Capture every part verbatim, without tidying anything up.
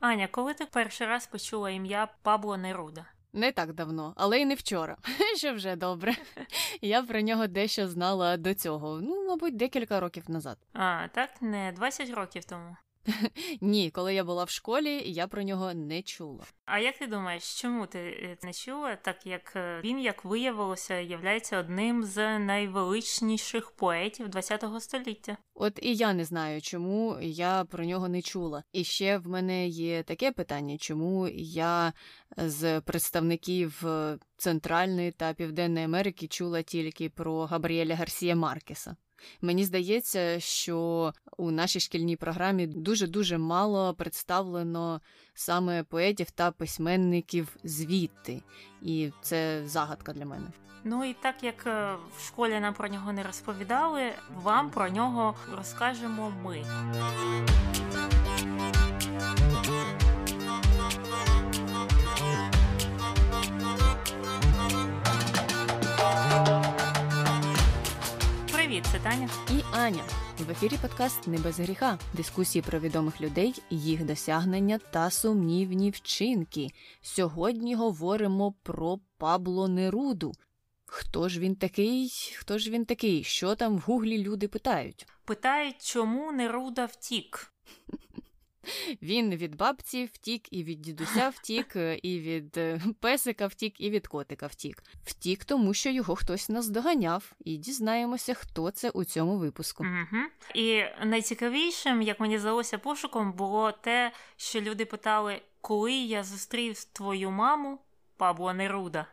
Аня, коли ти перший раз почула ім'я Пабло Неруда? Не так давно, але й не вчора, що вже добре. Я про нього дещо знала до цього, ну, мабуть, декілька років назад. А, так? Не двадцять років тому? Ні, коли я була в школі, я про нього не чула. А як ти думаєш, чому ти не чула, так як він, як виявилося, являється одним з найвеличніших поетів ХХ століття? От і я не знаю, чому я про нього не чула. І ще в мене є таке питання, чому я з представників Центральної та Південної Америки чула тільки про Габріеля Гарсія Маркеса. Мені здається, що у нашій шкільній програмі дуже-дуже мало представлено саме поетів та письменників звідти. І це загадка для мене. Ну і так як в школі нам про нього не розповідали, вам про нього розкажемо ми. Це Таня і Аня. В ефірі подкаст «Не без гріха». Дискусії про відомих людей, їх досягнення та сумнівні вчинки. Сьогодні говоримо про Пабло Неруду. Хто ж він такий? Хто ж він такий? Що там в гуглі люди питають? Питають, чому Неруда втік? Він від бабці втік, і від дідуся втік, і від песика втік, і від котика втік. Втік, тому що його хтось наздоганяв, і дізнаємося, хто це у цьому випуску. Угу. І найцікавішим, як мені здалося, пошуком було те, що люди питали, коли я зустрів твою маму, Пабло Неруда.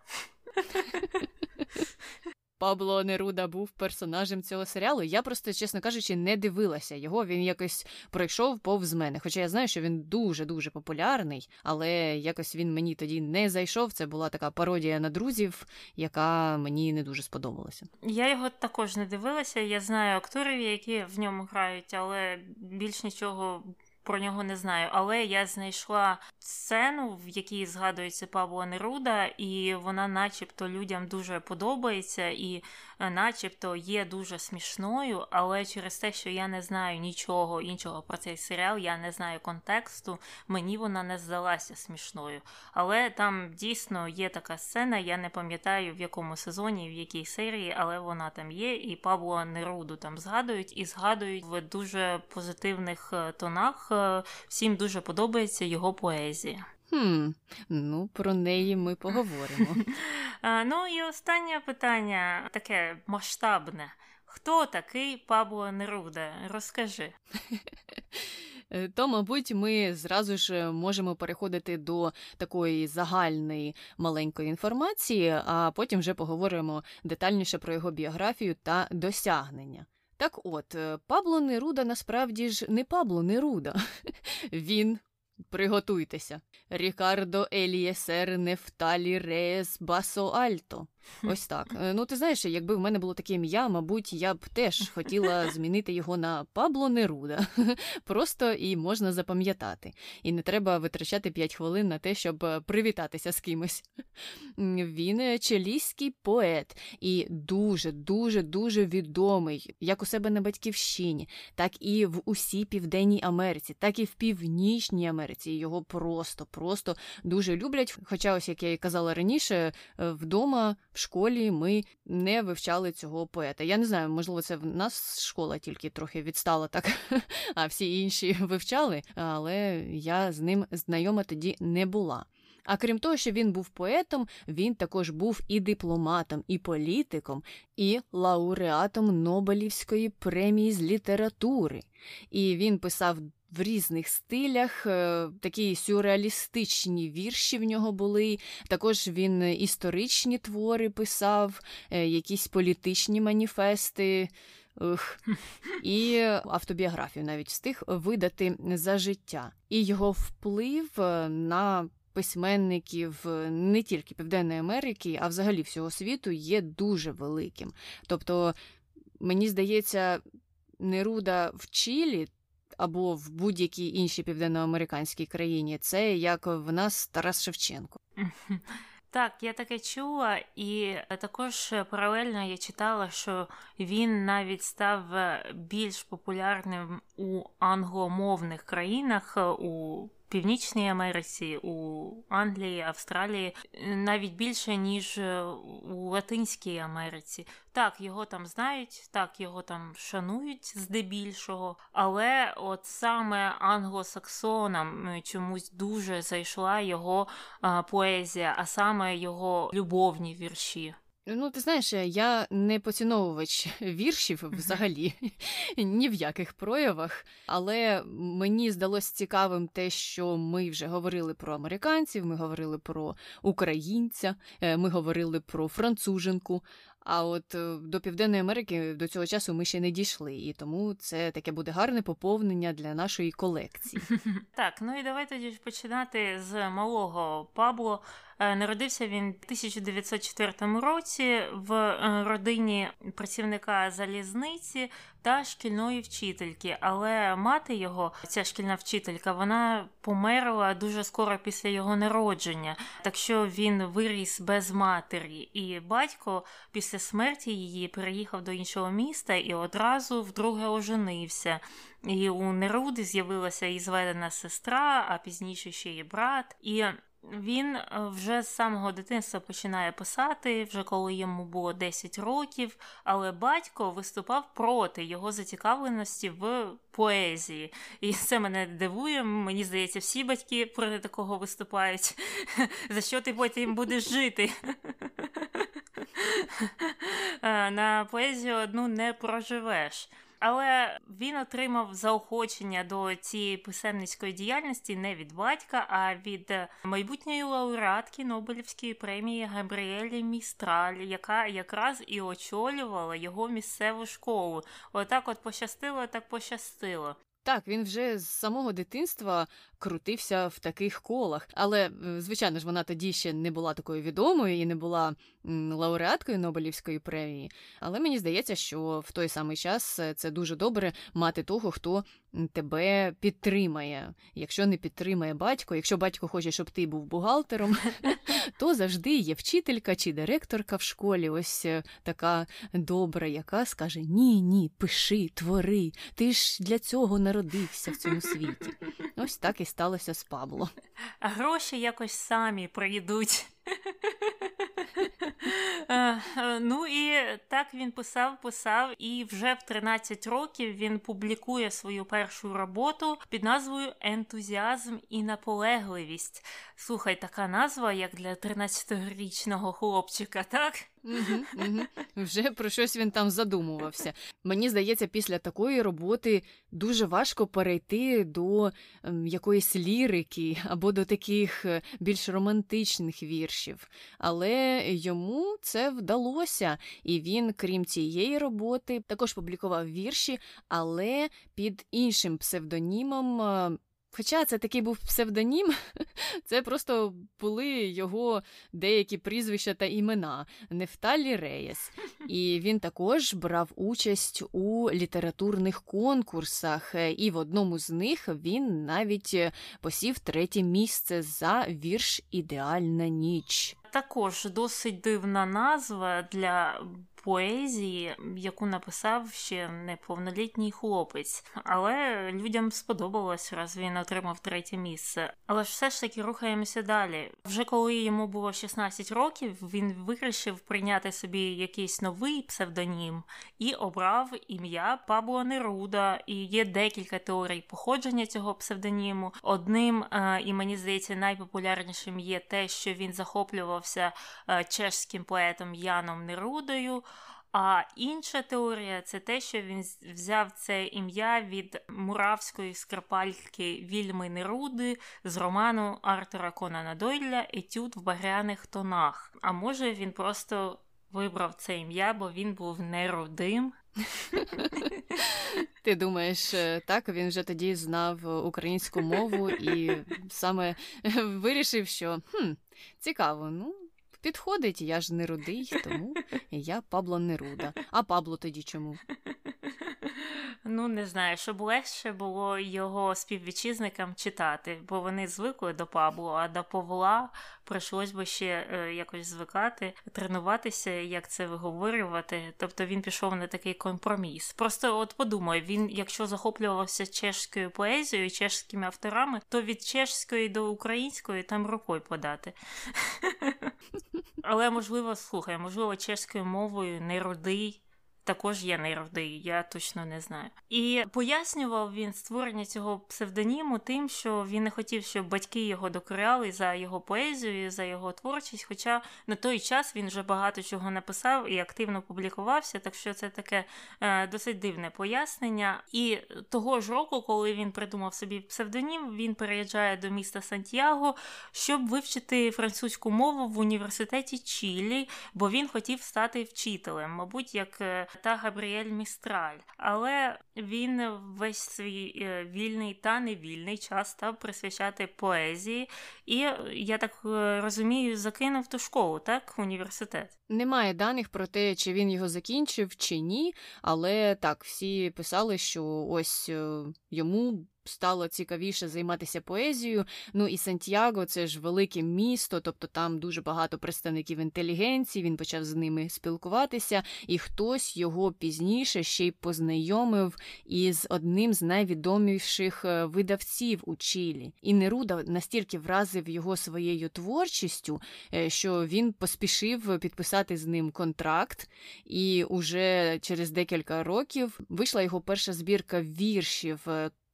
Пабло Неруда був персонажем цього серіалу. Я просто, чесно кажучи, не дивилася його. Він якось пройшов повз мене. Хоча я знаю, що він дуже-дуже популярний, але якось він мені тоді не зайшов. Це була така пародія на друзів, яка мені не дуже сподобалася. Я його також не дивилася. Я знаю акторів, які в ньому грають, але більш нічого про нього не знаю. Але я знайшла сцену, в якій згадується Пабло Неруда, і вона начебто людям дуже подобається, і начебто є дуже смішною, але через те, що я не знаю нічого іншого про цей серіал, я не знаю контексту, мені вона не здалася смішною. Але там дійсно є така сцена, я не пам'ятаю в якому сезоні, в якій серії, але вона там є, і Пабло Неруду там згадують, і згадують в дуже позитивних тонах, всім дуже подобається його поезія. Хм, ну про неї ми поговоримо. а, ну і останнє питання, таке масштабне. Хто такий Пабло Неруда? Розкажи. То, мабуть, ми зразу ж можемо переходити до такої загальної маленької інформації, а потім вже поговоримо детальніше про його біографію та досягнення. Так от, Пабло Неруда насправді ж не Пабло Неруда. Він, приготуйтеся, Рікардо Елієсер Нефталі Рейес Басо Альто. Ось так. Ну, ти знаєш, якби в мене було таке ім'я, мабуть, я б теж хотіла змінити його на Пабло Неруда. Просто і можна запам'ятати. І не треба витрачати п'ять хвилин на те, щоб привітатися з кимось. Він чилійський поет і дуже-дуже-дуже відомий, як у себе на Батьківщині, так і в усій Південній Америці, так і в Північній Америці. Його просто-просто дуже люблять. Хоча, ось як я і казала раніше, вдома в школі ми не вивчали цього поета. Я не знаю, можливо, це в нас школа тільки трохи відстала так, а всі інші вивчали, але я з ним знайома тоді не була. А крім того, що він був поетом, він також був і дипломатом, і політиком, і лауреатом Нобелівської премії з літератури. І він писав в різних стилях, такі сюрреалістичні вірші в нього були, також він історичні твори писав, якісь політичні маніфести, ух. І автобіографію навіть встиг видати за життя. І його вплив на письменників не тільки Південної Америки, а взагалі всього світу є дуже великим. Тобто, мені здається, Неруда в Чилі або в будь-якій іншій південноамериканській країні. Це як в нас Тарас Шевченко. Так, я таке чула, і також паралельно я читала, що він навіть став більш популярним у англомовних країнах, у Північній Америці, у Англії, Австралії, навіть більше, ніж у Латинській Америці. Так, його там знають, так, його там шанують здебільшого, але от саме англосаксонам чомусь дуже зайшла його а, поезія, а саме його любовні вірші. Ну, ти знаєш, я не поціновувач віршів взагалі, ні в яких проявах, але мені здалось цікавим те, що ми вже говорили про американців, ми говорили про українця, ми говорили про француженку, а от до Південної Америки до цього часу ми ще не дійшли, і тому це таке буде гарне поповнення для нашої колекції. Так, ну і давай тоді починати з малого Пабло. Народився він в тисяча дев'ятсот четвертому році в родині працівника залізниці та шкільної вчительки, але мати його, ця шкільна вчителька, вона померла дуже скоро після його народження, так що він виріс без матері, і батько після смерті її переїхав до іншого міста і одразу вдруге оженився. І у Неруди з'явилася і зведена сестра, а пізніше ще і брат, і... Він вже з самого дитинства починає писати, вже коли йому було десять років, але батько виступав проти його зацікавленості в поезії. І це мене дивує, мені здається, всі батьки проти такого виступають. За що ти потім будеш жити? На поезію одну не проживеш. Але він отримав заохочення до цієї писемницької діяльності не від батька, а від майбутньої лауреатки Нобелівської премії Габріелі Містраль, яка якраз і очолювала його місцеву школу. Отак от пощастило, так пощастило. Так, він вже з самого дитинства крутився в таких колах. Але, звичайно ж, вона тоді ще не була такою відомою і не була лауреаткою Нобелівської премії. Але мені здається, що в той самий час це дуже добре мати того, хто тебе підтримає. Якщо не підтримає батько, якщо батько хоче, щоб ти був бухгалтером, то завжди є вчителька чи директорка в школі, ось така добра, яка скаже: «Ні, ні, пиши, твори, ти ж для цього народився в цьому світі». Ось так і сталося з Пабло. А гроші якось самі прийдуть. Ну і так він писав, писав, і вже в тринадцять років він публікує свою першу роботу під назвою «Ентузіазм і наполегливість». Слухай, така назва, як для тринадцятирічного хлопчика, так? Угу, угу. Вже про щось він там задумувався. Мені здається, після такої роботи дуже важко перейти до якоїсь лірики або до таких більш романтичних віршів. Але йому це вдалося. І він, крім цієї роботи, також публікував вірші, але під іншим псевдонімом. Хоча це такий був псевдонім, це просто були його деякі прізвища та імена – Нефталі Рейес. І він також брав участь у літературних конкурсах, і в одному з них він навіть посів третє місце за вірш «Ідеальна ніч». Також досить дивна назва для поезії, яку написав ще неповнолітній хлопець. Але людям сподобалось, раз він отримав третє місце. Але ж все ж таки рухаємося далі. Вже коли йому було шістнадцять років, він вирішив прийняти собі якийсь новий псевдонім і обрав ім'я Пабло Неруда. І є декілька теорій походження цього псевдоніму. Одним, і мені здається, найпопулярнішим є те, що він захоплювався чешським поетом Яном Нерудою. А інша теорія – це те, що він взяв це ім'я від муравської скрипальки Вільми Неруди з роману Артура Конана Дойля «Етюд в багряних тонах». А може він просто вибрав це ім'я, бо він був нерудим? Ти думаєш, так, він вже тоді знав українську мову і саме вирішив, що хм, цікаво, ну... Підходить, я ж не рудий, тому я Пабло Неруда. А Пабло тоді чому? Ну, не знаю, щоб легше було його співвітчизникам читати, бо вони звикли до Пабло, а до Павла прийшлось би ще е, якось звикати, тренуватися, як це виговорювати. Тобто він пішов на такий компроміс. Просто от подумай, він, якщо захоплювався чешською поезією, чешськими авторами, то від чешської до української там рукою подати. Але, можливо, слухай, можливо, чешською мовою Нерудий, також є Нерудий, я точно не знаю. І пояснював він створення цього псевдоніму тим, що він не хотів, щоб батьки його докоряли за його поезію, за його творчість, хоча на той час він вже багато чого написав і активно публікувався, так що це таке е, досить дивне пояснення. І того ж року, коли він придумав собі псевдонім, він переїжджає до міста Сантьяго, щоб вивчити французьку мову в університеті Чилі, бо він хотів стати вчителем, мабуть, як та Габріель Містраль. Але він весь свій вільний та невільний час став присвячати поезії. І, я так розумію, закинув ту школу, так? Університет. Немає даних про те, чи він його закінчив, чи ні. Але так, всі писали, що ось йому стало цікавіше займатися поезією. Ну і Сантьяго – це ж велике місто, тобто там дуже багато представників інтелігенції, він почав з ними спілкуватися, і хтось його пізніше ще й познайомив із одним з найвідоміших видавців у Чилі. І Неруда настільки вразив його своєю творчістю, що він поспішив підписати з ним контракт, і уже через декілька років вийшла його перша збірка віршів.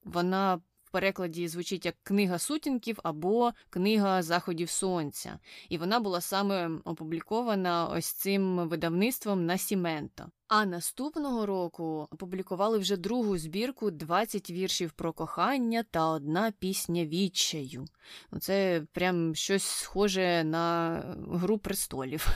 Вона в перекладі звучить як «Книга сутінків» або «Книга заходів сонця». І вона була саме опублікована ось цим видавництвом «Насіменто». А наступного року опублікували вже другу збірку «двадцять віршів про кохання та одна пісня відчаю». Це прям щось схоже на «Гру престолів».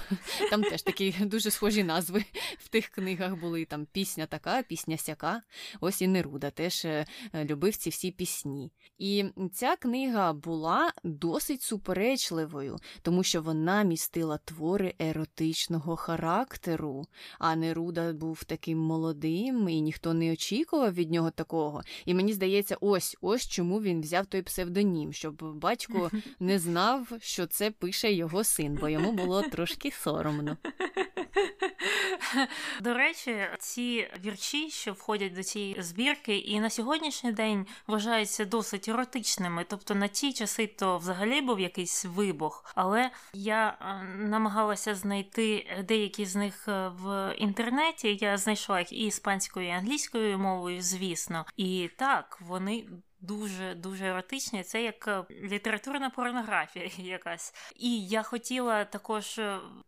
Там теж такі дуже схожі назви в тих книгах були. Там «Пісня така», «Пісня сяка». Ось і Неруда теж любив ці всі пісні. І ця книга була досить суперечливою, тому що вона містила твори еротичного характеру, а Неруда був таким молодим, і ніхто не очікував від нього такого. І мені здається, ось, ось чому він взяв той псевдонім, щоб батько не знав, що це пише його син, бо йому було трошки соромно. До речі, ці вірші, що входять до цієї збірки, і на сьогоднішній день вважаються досить еротичними. Тобто на ті часи то взагалі був якийсь вибух. Але я намагалася знайти деякі з них в інтернеті. Я знайшла їх і іспанською, і англійською мовою, звісно. І так, вони дуже-дуже еротичні. Це як літературна порнографія якась. І я хотіла також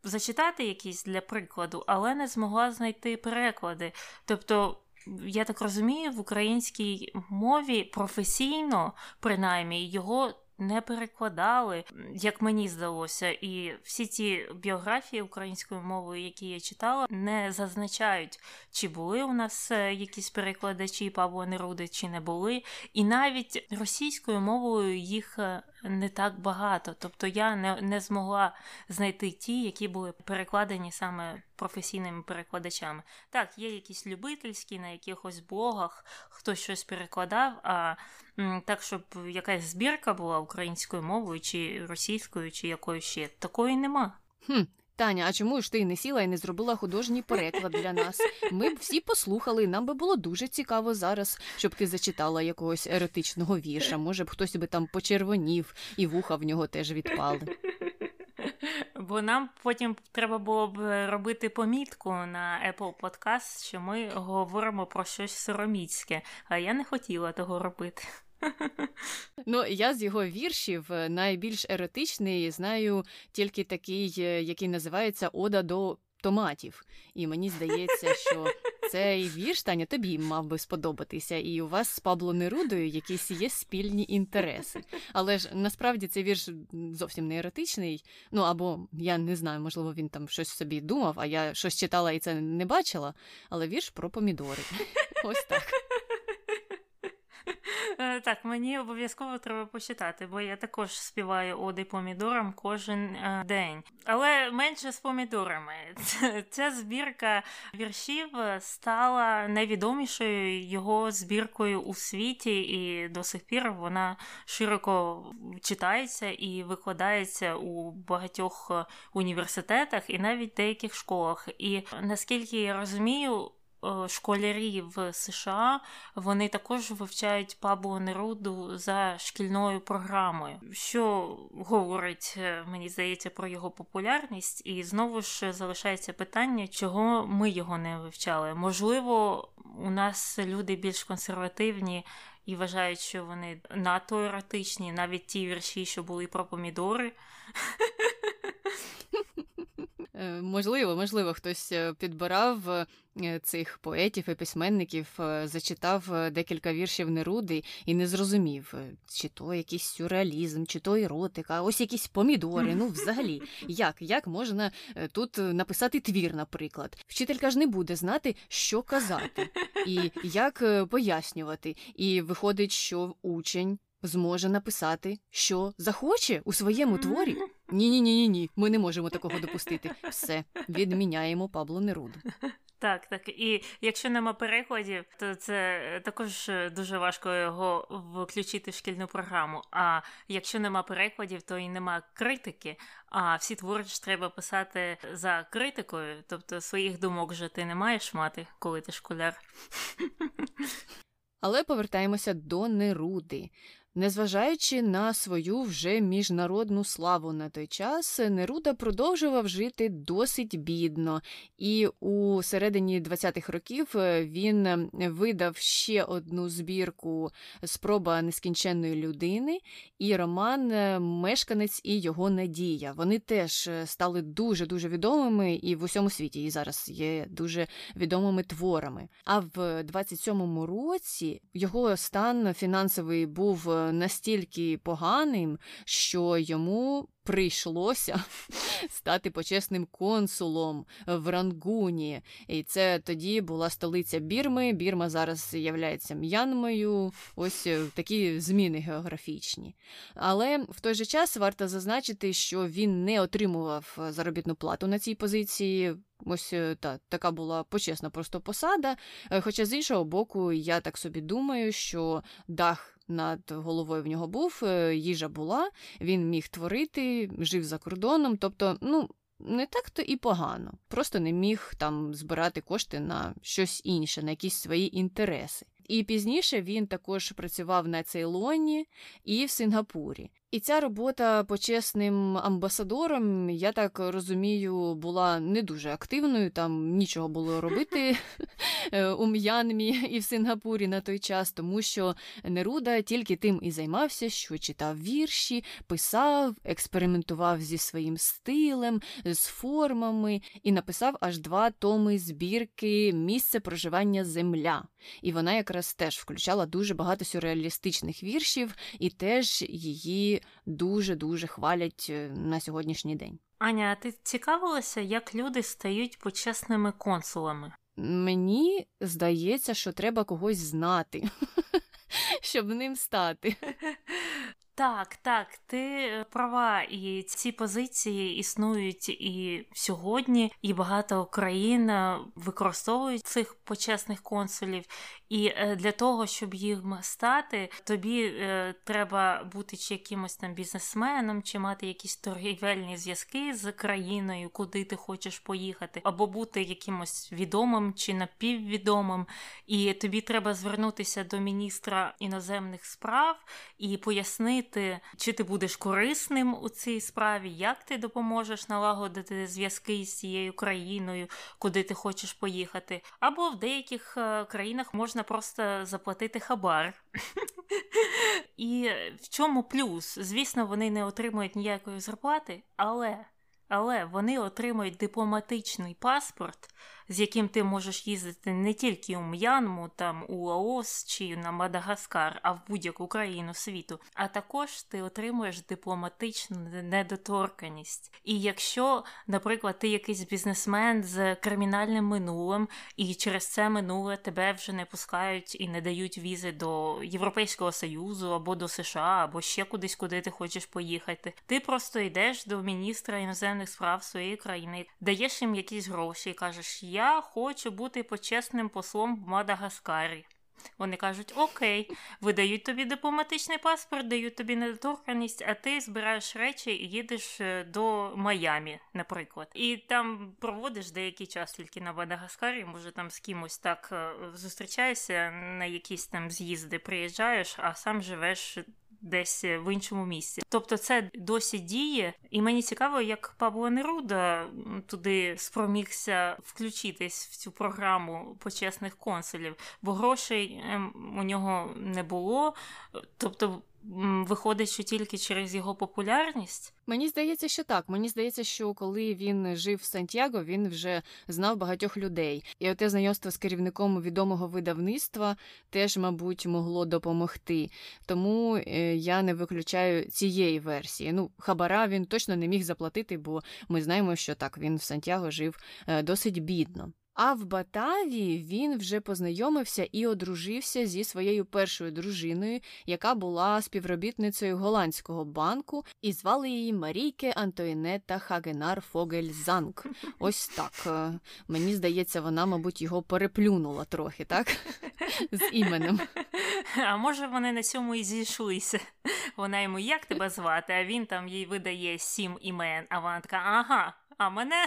зачитати якісь для прикладу, але не змогла знайти переклади. Тобто, я так розумію, в українській мові професійно, принаймні, його не перекладали, як мені здалося. І всі ці біографії українською мовою, які я читала, не зазначають, чи були у нас якісь перекладачі Пабло Неруди, чи не були. І навіть російською мовою їх не так багато. Тобто я не, не змогла знайти ті, які були перекладені саме професійними перекладачами. Так, є якісь любительські, на якихось блогах хтось щось перекладав, а так, щоб якась збірка була українською мовою, чи російською, чи якою ще, такої нема. Хм. Таня, а чому ж ти не сіла і не зробила художній переклад для нас? Ми б всі послухали, нам би було дуже цікаво зараз, щоб ти зачитала якогось еротичного вірша. Може б хтось би там почервонів, і вуха в нього теж відпали. Бо нам потім треба було б робити помітку на Apple Podcast, що ми говоримо про щось сороміцьке, а я не хотіла того робити. Ну, я з його віршів найбільш еротичний знаю тільки такий, який називається «Ода до томатів». І мені здається, що цей вірш, Таня, тобі мав би сподобатися, і у вас з Пабло Нерудою якісь є спільні інтереси. Але ж насправді цей вірш зовсім не еротичний, ну або, я не знаю, можливо, він там щось собі думав, а я щось читала і це не бачила, але вірш про помідори. Ось так. Так, мені обов'язково треба почитати, бо я також співаю оди помідорам кожен день. Але менше з помідорами. Ця збірка віршів стала найвідомішою його збіркою у світі, і до сих пір вона широко читається і викладається у багатьох університетах і навіть деяких школах. І, наскільки я розумію, школярі в США, вони також вивчають Пабло Неруду за шкільною програмою, що говорить, мені здається, про його популярність. І знову ж залишається питання, чого ми його не вивчали. Можливо, у нас люди більш консервативні і вважають, що вони надто еротичні, навіть ті вірші, що були про помідори. Можливо, можливо, хтось підбирав цих поетів і письменників, зачитав декілька віршів Неруди і не зрозумів, чи то якийсь сюрреалізм, чи то еротика, ось якісь помідори, ну взагалі, як, як можна тут написати твір, наприклад. Вчителька ж не буде знати, що казати і як пояснювати, і виходить, що учень зможе написати, що захоче у своєму творі. Ні-ні-ні-ні, ми не можемо такого допустити. Все, відміняємо Пабло Неруду. Так, так. І якщо нема перекладів, то це також дуже важко його включити в шкільну програму. А якщо нема перекладів, то і нема критики. А всі твори ж треба писати за критикою. Тобто своїх думок же ти не маєш мати, коли ти школяр. Але повертаємося до Неруди. Незважаючи на свою вже міжнародну славу на той час, Неруда продовжував жити досить бідно. І у середині двадцятих років він видав ще одну збірку «Спроба нескінченної людини» і роман «Мешканець і його надія». Вони теж стали дуже-дуже відомими і в усьому світі, і зараз є дуже відомими творами. А в двадцять сьомому році його стан фінансовий був настільки поганим, що йому прийшлося стати почесним консулом в Рангуні. І це тоді була столиця Бірми. Бірма зараз являється М'янмою. Ось такі зміни географічні. Але в той же час варто зазначити, що він не отримував заробітну плату на цій позиції. Ось та, така була почесна просто посада. Хоча з іншого боку, я так собі думаю, що дах над головою в нього був, їжа була, він міг творити, жив за кордоном, тобто, ну, не так-то і погано. Просто не міг там збирати кошти на щось інше, на якісь свої інтереси. І пізніше він також працював на Цейлоні і в Сінгапурі. І ця робота почесним амбасадором, я так розумію, була не дуже активною, там нічого було робити у М'янмі і в Сінгапурі на той час, тому що Неруда тільки тим і займався, що читав вірші, писав, експериментував зі своїм стилем, з формами і написав аж два томи збірки «Місце проживання земля». І вона якраз теж включала дуже багато сюрреалістичних віршів і теж її дуже-дуже хвалять на сьогоднішній день. Аня, а ти цікавилася, як люди стають почесними консулами? Мені здається, що треба когось знати, щоб ним стати. Так, так, ти права, і ці позиції існують і сьогодні, і багато країн використовують цих почесних консулів, і для того, щоб їх стати, тобі треба бути чи якимось там бізнесменом, чи мати якісь торгівельні зв'язки з країною, куди ти хочеш поїхати, або бути якимось відомим чи напіввідомим, і тобі треба звернутися до міністра іноземних справ і пояснити, чи ти будеш корисним у цій справі, як ти допоможеш налагодити зв'язки з цією країною, куди ти хочеш поїхати. Або в деяких країнах можна просто заплатити хабар. І в чому плюс? Звісно, вони не отримують ніякої зарплати, але, але вони отримують дипломатичний паспорт, з яким ти можеш їздити не тільки у М'янму, там, у Лаос чи на Мадагаскар, а в будь-яку країну світу. А також ти отримуєш дипломатичну недоторканність. І якщо, наприклад, ти якийсь бізнесмен з кримінальним минулим, і через це минуле тебе вже не пускають і не дають візи до Європейського Союзу, або до США, або ще кудись, куди ти хочеш поїхати, ти просто йдеш до міністра іноземних справ своєї країни, даєш їм якісь гроші і кажеш, я хочу бути почесним послом в Мадагаскарі. Вони кажуть, окей, видають тобі дипломатичний паспорт, дають тобі недоторканність, а ти збираєш речі і їдеш до Майамі, наприклад. І там проводиш деякий час тільки на Мадагаскарі, може там з кимось так зустрічаєшся, на якісь там з'їзди приїжджаєш, а сам живеш десь в іншому місці. Тобто це досі діє, і мені цікаво, як Пабло Неруда туди спромігся включитись в цю програму почесних консулів, бо грошей у нього не було, тобто виходить, що тільки через його популярність? Мені здається, що так. Мені здається, що коли він жив в Сантьяго, він вже знав багатьох людей. І оте знайомство з керівником відомого видавництва теж, мабуть, могло допомогти. Тому я не виключаю цієї версії. Ну, хабара він точно не міг заплатити, бо ми знаємо, що так, він в Сантьяго жив досить бідно. А в Батаві він вже познайомився і одружився зі своєю першою дружиною, яка була співробітницею голландського банку, і звали її Маріке Антуанетта Хагенар Фогель Занк. Ось так. Мені здається, вона, мабуть, його переплюнула трохи, так? З іменем. А може вони на цьому і зійшлися? Вона йому, як тебе звати? А він там їй видає сім імен, а вона така, ага. А мене?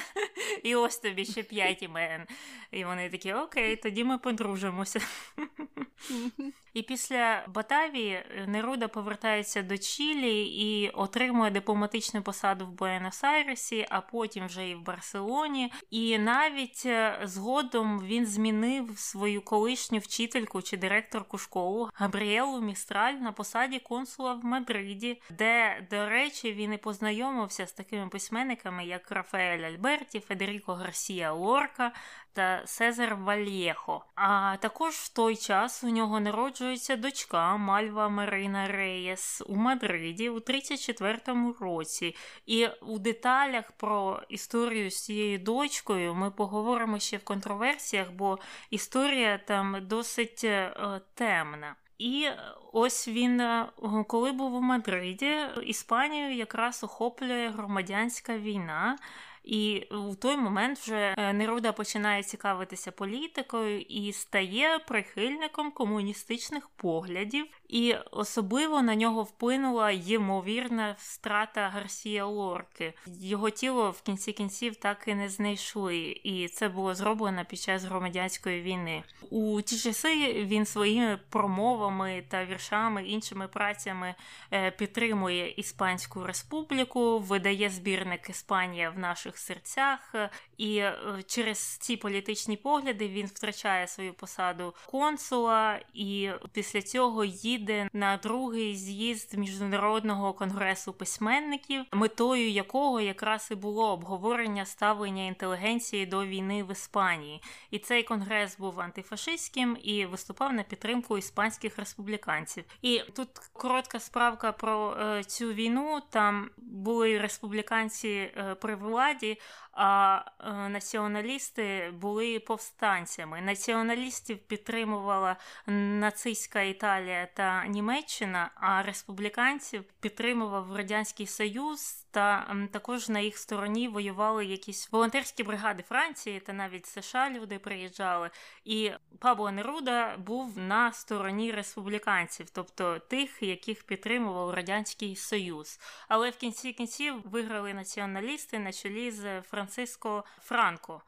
І ось тобі ще п'ять імен. І вони такі, окей, тоді ми подружимося. І після Батавії Неруда повертається до Чилі і отримує дипломатичну посаду в Буенос-Айресі, а потім вже і в Барселоні. І навіть згодом він змінив свою колишню вчительку чи директорку школи Габріелу Містраль на посаді консула в Мадриді, де, до речі, він і познайомився з такими письменниками, як Рафе Фель Альберті, Федеріко Гарсія Лорка та Сезар Вальєхо. А також в той час у нього народжується дочка Мальва Марина Рейес у Мадриді у тридцять четвертому році. І у деталях про історію з цією дочкою ми поговоримо ще в контроверсіях, бо історія там досить темна. І ось він, коли був у Мадриді, Іспанію якраз охоплює громадянська війна. І в той момент вже Неруда починає цікавитися політикою і стає прихильником комуністичних поглядів. І особливо на нього вплинула ймовірна страта Гарсія Лорки. Його тіло в кінці кінців так і не знайшли, і це було зроблено під час громадянської війни. У ті часи він своїми промовами та віршами, іншими працями підтримує Іспанську республіку, видає збірник «Іспанія в наших серцях», і через ці політичні погляди він втрачає свою посаду консула, і після цього їде на другий з'їзд Міжнародного конгресу письменників, метою якого якраз і було обговорення ставлення інтелігенції до війни в Іспанії. І цей конгрес був антифашистським і виступав на підтримку іспанських республіканців. І тут коротка справка про е, цю війну. Там були республіканці е, при владі, а націоналісти були повстанцями. Націоналістів підтримувала нацистська Італія та Німеччина, а республіканців підтримував Радянський Союз, та також на їх стороні воювали якісь волонтерські бригади Франції та навіть США люди приїжджали. І Пабло Неруда був на стороні республіканців, тобто тих, яких підтримував Радянський Союз. Але в кінці кінців виграли націоналісти на чолі з Франсіско Франко,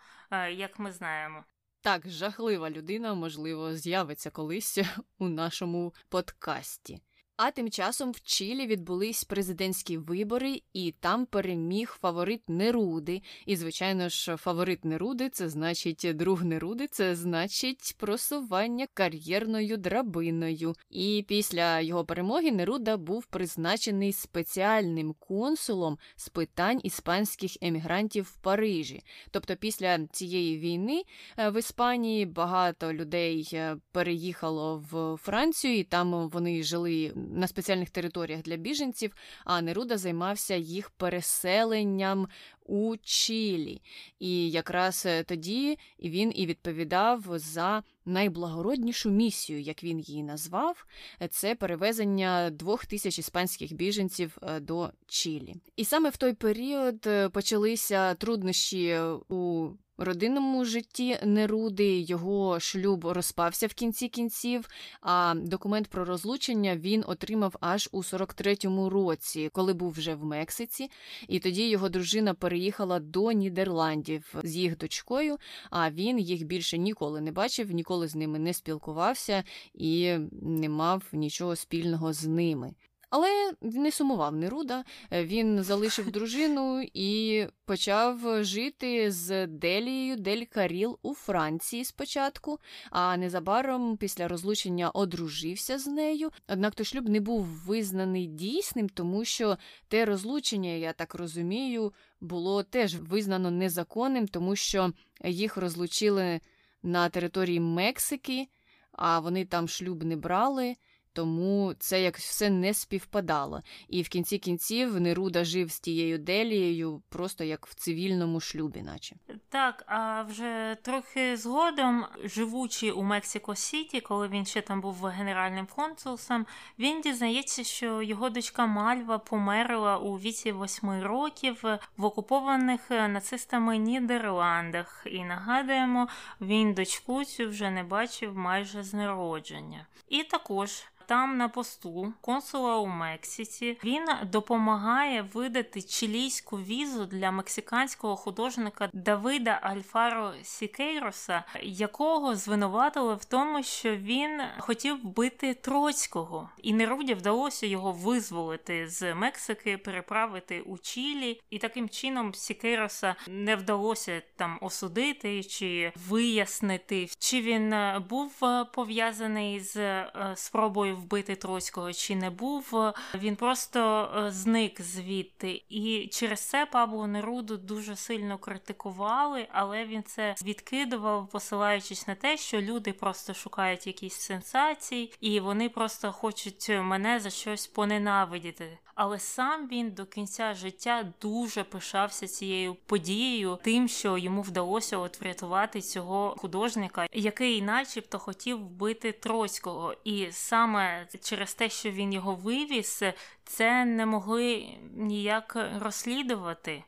як ми знаємо. Так, жахлива людина, можливо, з'явиться колись у нашому подкасті. А тим часом в Чилі відбулись президентські вибори, і там переміг фаворит Неруди. І, звичайно ж, фаворит Неруди – це значить друг Неруди, це значить просування кар'єрною драбиною. І після його перемоги Неруда був призначений спеціальним консулом з питань іспанських емігрантів в Парижі. Тобто після цієї війни в Іспанії багато людей переїхало в Францію, і там вони жили на спеціальних територіях для біженців, а Неруда займався їх переселенням у Чилі. І якраз тоді він і відповідав за найблагороднішу місію, як він її назвав, це перевезення двох тисяч іспанських біженців до Чилі. І саме в той період почалися труднощі у родинному житті Неруди, його шлюб розпався в кінці кінців, а документ про розлучення він отримав аж у сорок третьому році, коли був вже в Мексиці, і тоді його дружина переїхала до Нідерландів з їх дочкою, а він їх більше ніколи не бачив, ніколи з ними не спілкувався і не мав нічого спільного з ними. Але не сумував Неруда, він залишив дружину і почав жити з Делією Дель-Каріл у Франції спочатку, а незабаром після розлучення одружився з нею. Однак той шлюб не був визнаний дійсним, тому що те розлучення, я так розумію, було теж визнано незаконним, тому що їх розлучили на території Мексики, а вони там шлюб не брали. Тому це як все не співпадало. І в кінці кінців Неруда жив з тією Делією просто як в цивільному шлюбі наче. Так, а вже трохи згодом, живучи у Мексико-Сіті, коли він ще там був генеральним консулом, він дізнається, що його дочка Мальва померла у віці восьми років в окупованих нацистами Нідерландах. І нагадуємо, він дочку цю вже не бачив майже з народження. І також там на посту консула у Мексиці він допомагає видати чилійську візу для мексиканського художника Давида Альфаро Сікейроса, якого звинуватили в тому, що він хотів вбити Троцького. І Неруді вдалося його визволити з Мексики, переправити у Чилі. І таким чином Сікейроса не вдалося там осудити чи вияснити, чи він був пов'язаний з спробою вбити Троцького чи не був, він просто зник звідти. І через це Пабло Неруду дуже сильно критикували, але він це відкидував, посилаючись на те, що люди просто шукають якісь сенсації, і вони просто хочуть мене за щось поненавидіти. Але сам він до кінця життя дуже пишався цією подією, тим, що йому вдалося от врятувати цього художника, який начебто хотів вбити Троцького. І саме через те, що він його вивіз, це не могли ніяк розслідувати.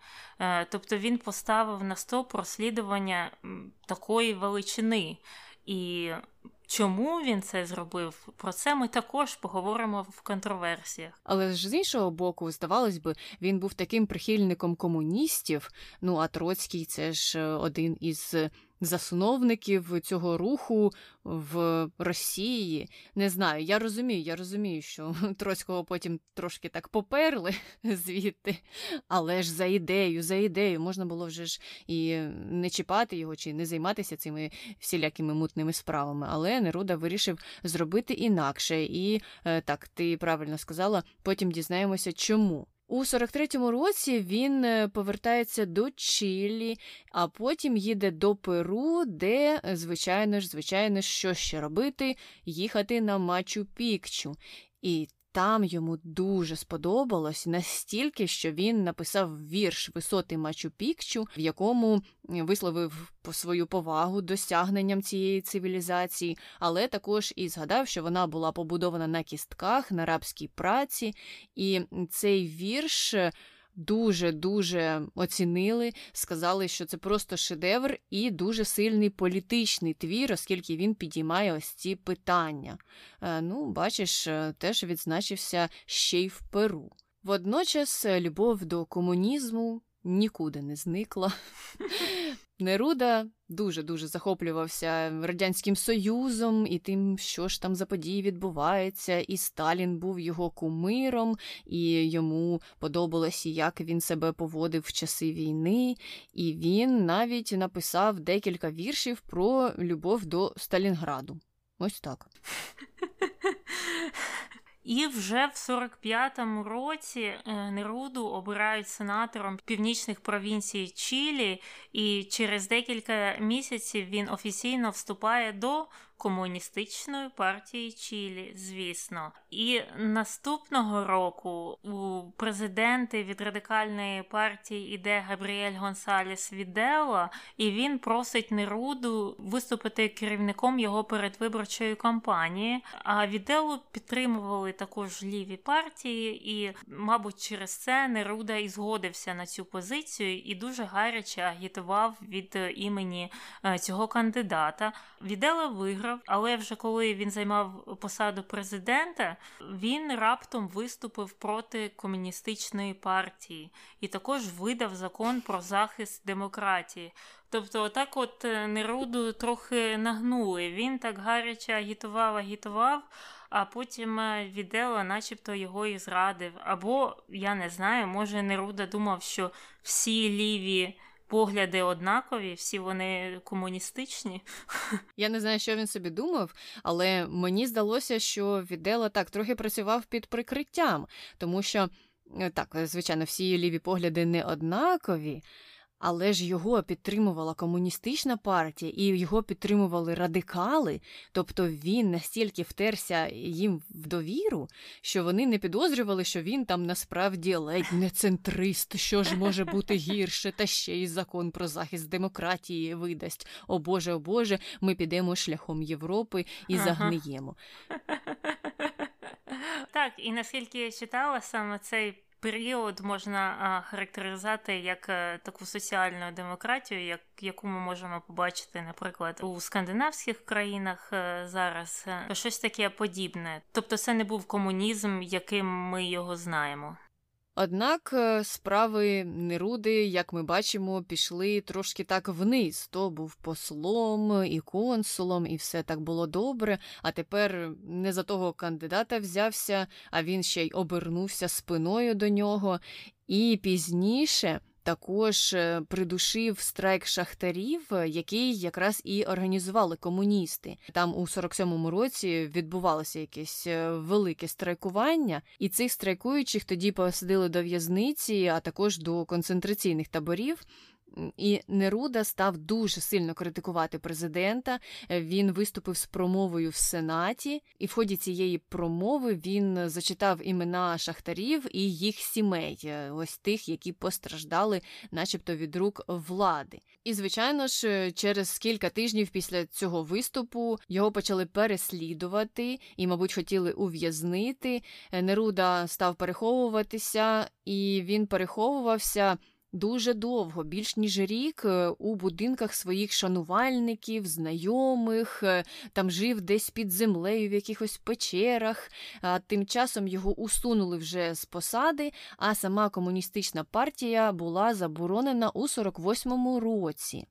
Тобто він поставив на стоп розслідування такої величини. І чому він це зробив? Про це ми також поговоримо в контроверсіях. Але ж з іншого боку, здавалось би, він був таким прихильником комуністів, ну а Троцький – це ж один із засновників цього руху в Росії. Не знаю, я розумію, я розумію, що Троцького потім трошки так поперли звідти, але ж за ідею, за ідею можна було вже ж і не чіпати його, чи не займатися цими всілякими мутними справами. Але Неруда вирішив зробити інакше. І, так, ти правильно сказала, потім дізнаємося, чому. У сорок третьому році він повертається до Чилі, а потім їде до Перу, де, звичайно ж, звичайно ж, що ще робити? Їхати на Мачу-Пікчу. І там йому дуже сподобалось настільки, що він написав вірш «Висоти Мачу-Пікчу», в якому висловив свою повагу досягненням цієї цивілізації, але також і згадав, що вона була побудована на кістках, на рабській праці, і цей вірш дуже-дуже оцінили, сказали, що це просто шедевр і дуже сильний політичний твір, оскільки він підіймає ось ці питання. Ну, бачиш, теж відзначився ще й в Перу. Водночас любов до комунізму нікуди не зникла. Неруда дуже-дуже захоплювався Радянським Союзом і тим, що ж там за події відбувається, і Сталін був його кумиром, і йому подобалося, як він себе поводив в часи війни, і він навіть написав декілька віршів про любов до Сталінграду. Ось так. І вже в сорок п'ятому році Неруду обирають сенатором північних провінцій Чилі, і через декілька місяців він офіційно вступає до Комуністичної партії Чилі, звісно. І наступного року у президенти від радикальної партії іде Габріель Гонсалес Відело, і він просить Неруду виступити керівником його передвиборчої кампанії. А Відело підтримували також ліві партії, і, мабуть, через це Неруда і згодився на цю позицію і дуже гаряче агітував від імені цього кандидата. Відело виграв. Але вже коли він займав посаду президента, він раптом виступив проти комуністичної партії і також видав закон про захист демократії. Тобто так от Неруду трохи нагнули. Він так гаряче агітував, агітував, а потім Відело начебто його і зрадив. Або, я не знаю, може Неруда думав, що всі ліві погляди однакові, всі вони комуністичні. Я не знаю, що він собі думав, але мені здалося, що Відело так трохи працював під прикриттям, тому що, так, звичайно, всі ліві погляди не однакові, але ж його підтримувала комуністична партія і його підтримували радикали, тобто він настільки втерся їм в довіру, що вони не підозрювали, що він там насправді ледь не центрист, що ж може бути гірше, та ще й закон про захист демократії видасть. О Боже, о Боже, ми підемо шляхом Європи і загниємо. Так, і наскільки я читала, саме цей період можна характеризувати як таку соціальну демократію, як, яку ми можемо побачити, наприклад, у скандинавських країнах зараз. Щось таке подібне. Тобто це не був комунізм, яким ми його знаємо. Однак справи Неруди, як ми бачимо, пішли трошки так вниз. То був послом і консулом, і все так було добре, а тепер не за того кандидата взявся, а він ще й обернувся спиною до нього. І пізніше також придушив страйк шахтарів, який якраз і організували комуністи. Там у сорок сьомому році відбувалося якесь велике страйкування, і цих страйкуючих тоді посадили до в'язниці, а також до концентраційних таборів. І Неруда став дуже сильно критикувати президента, він виступив з промовою в Сенаті, і в ході цієї промови він зачитав імена шахтарів і їх сімей, ось тих, які постраждали начебто від рук влади. І, звичайно ж, через кілька тижнів після цього виступу його почали переслідувати і, мабуть, хотіли ув'язнити. Неруда став переховуватися, і він переховувався дуже довго, більш ніж рік, у будинках своїх шанувальників, знайомих, там жив десь під землею в якихось печерах. Тим часом його усунули вже з посади, а сама комуністична партія була заборонена у сорок восьмому році.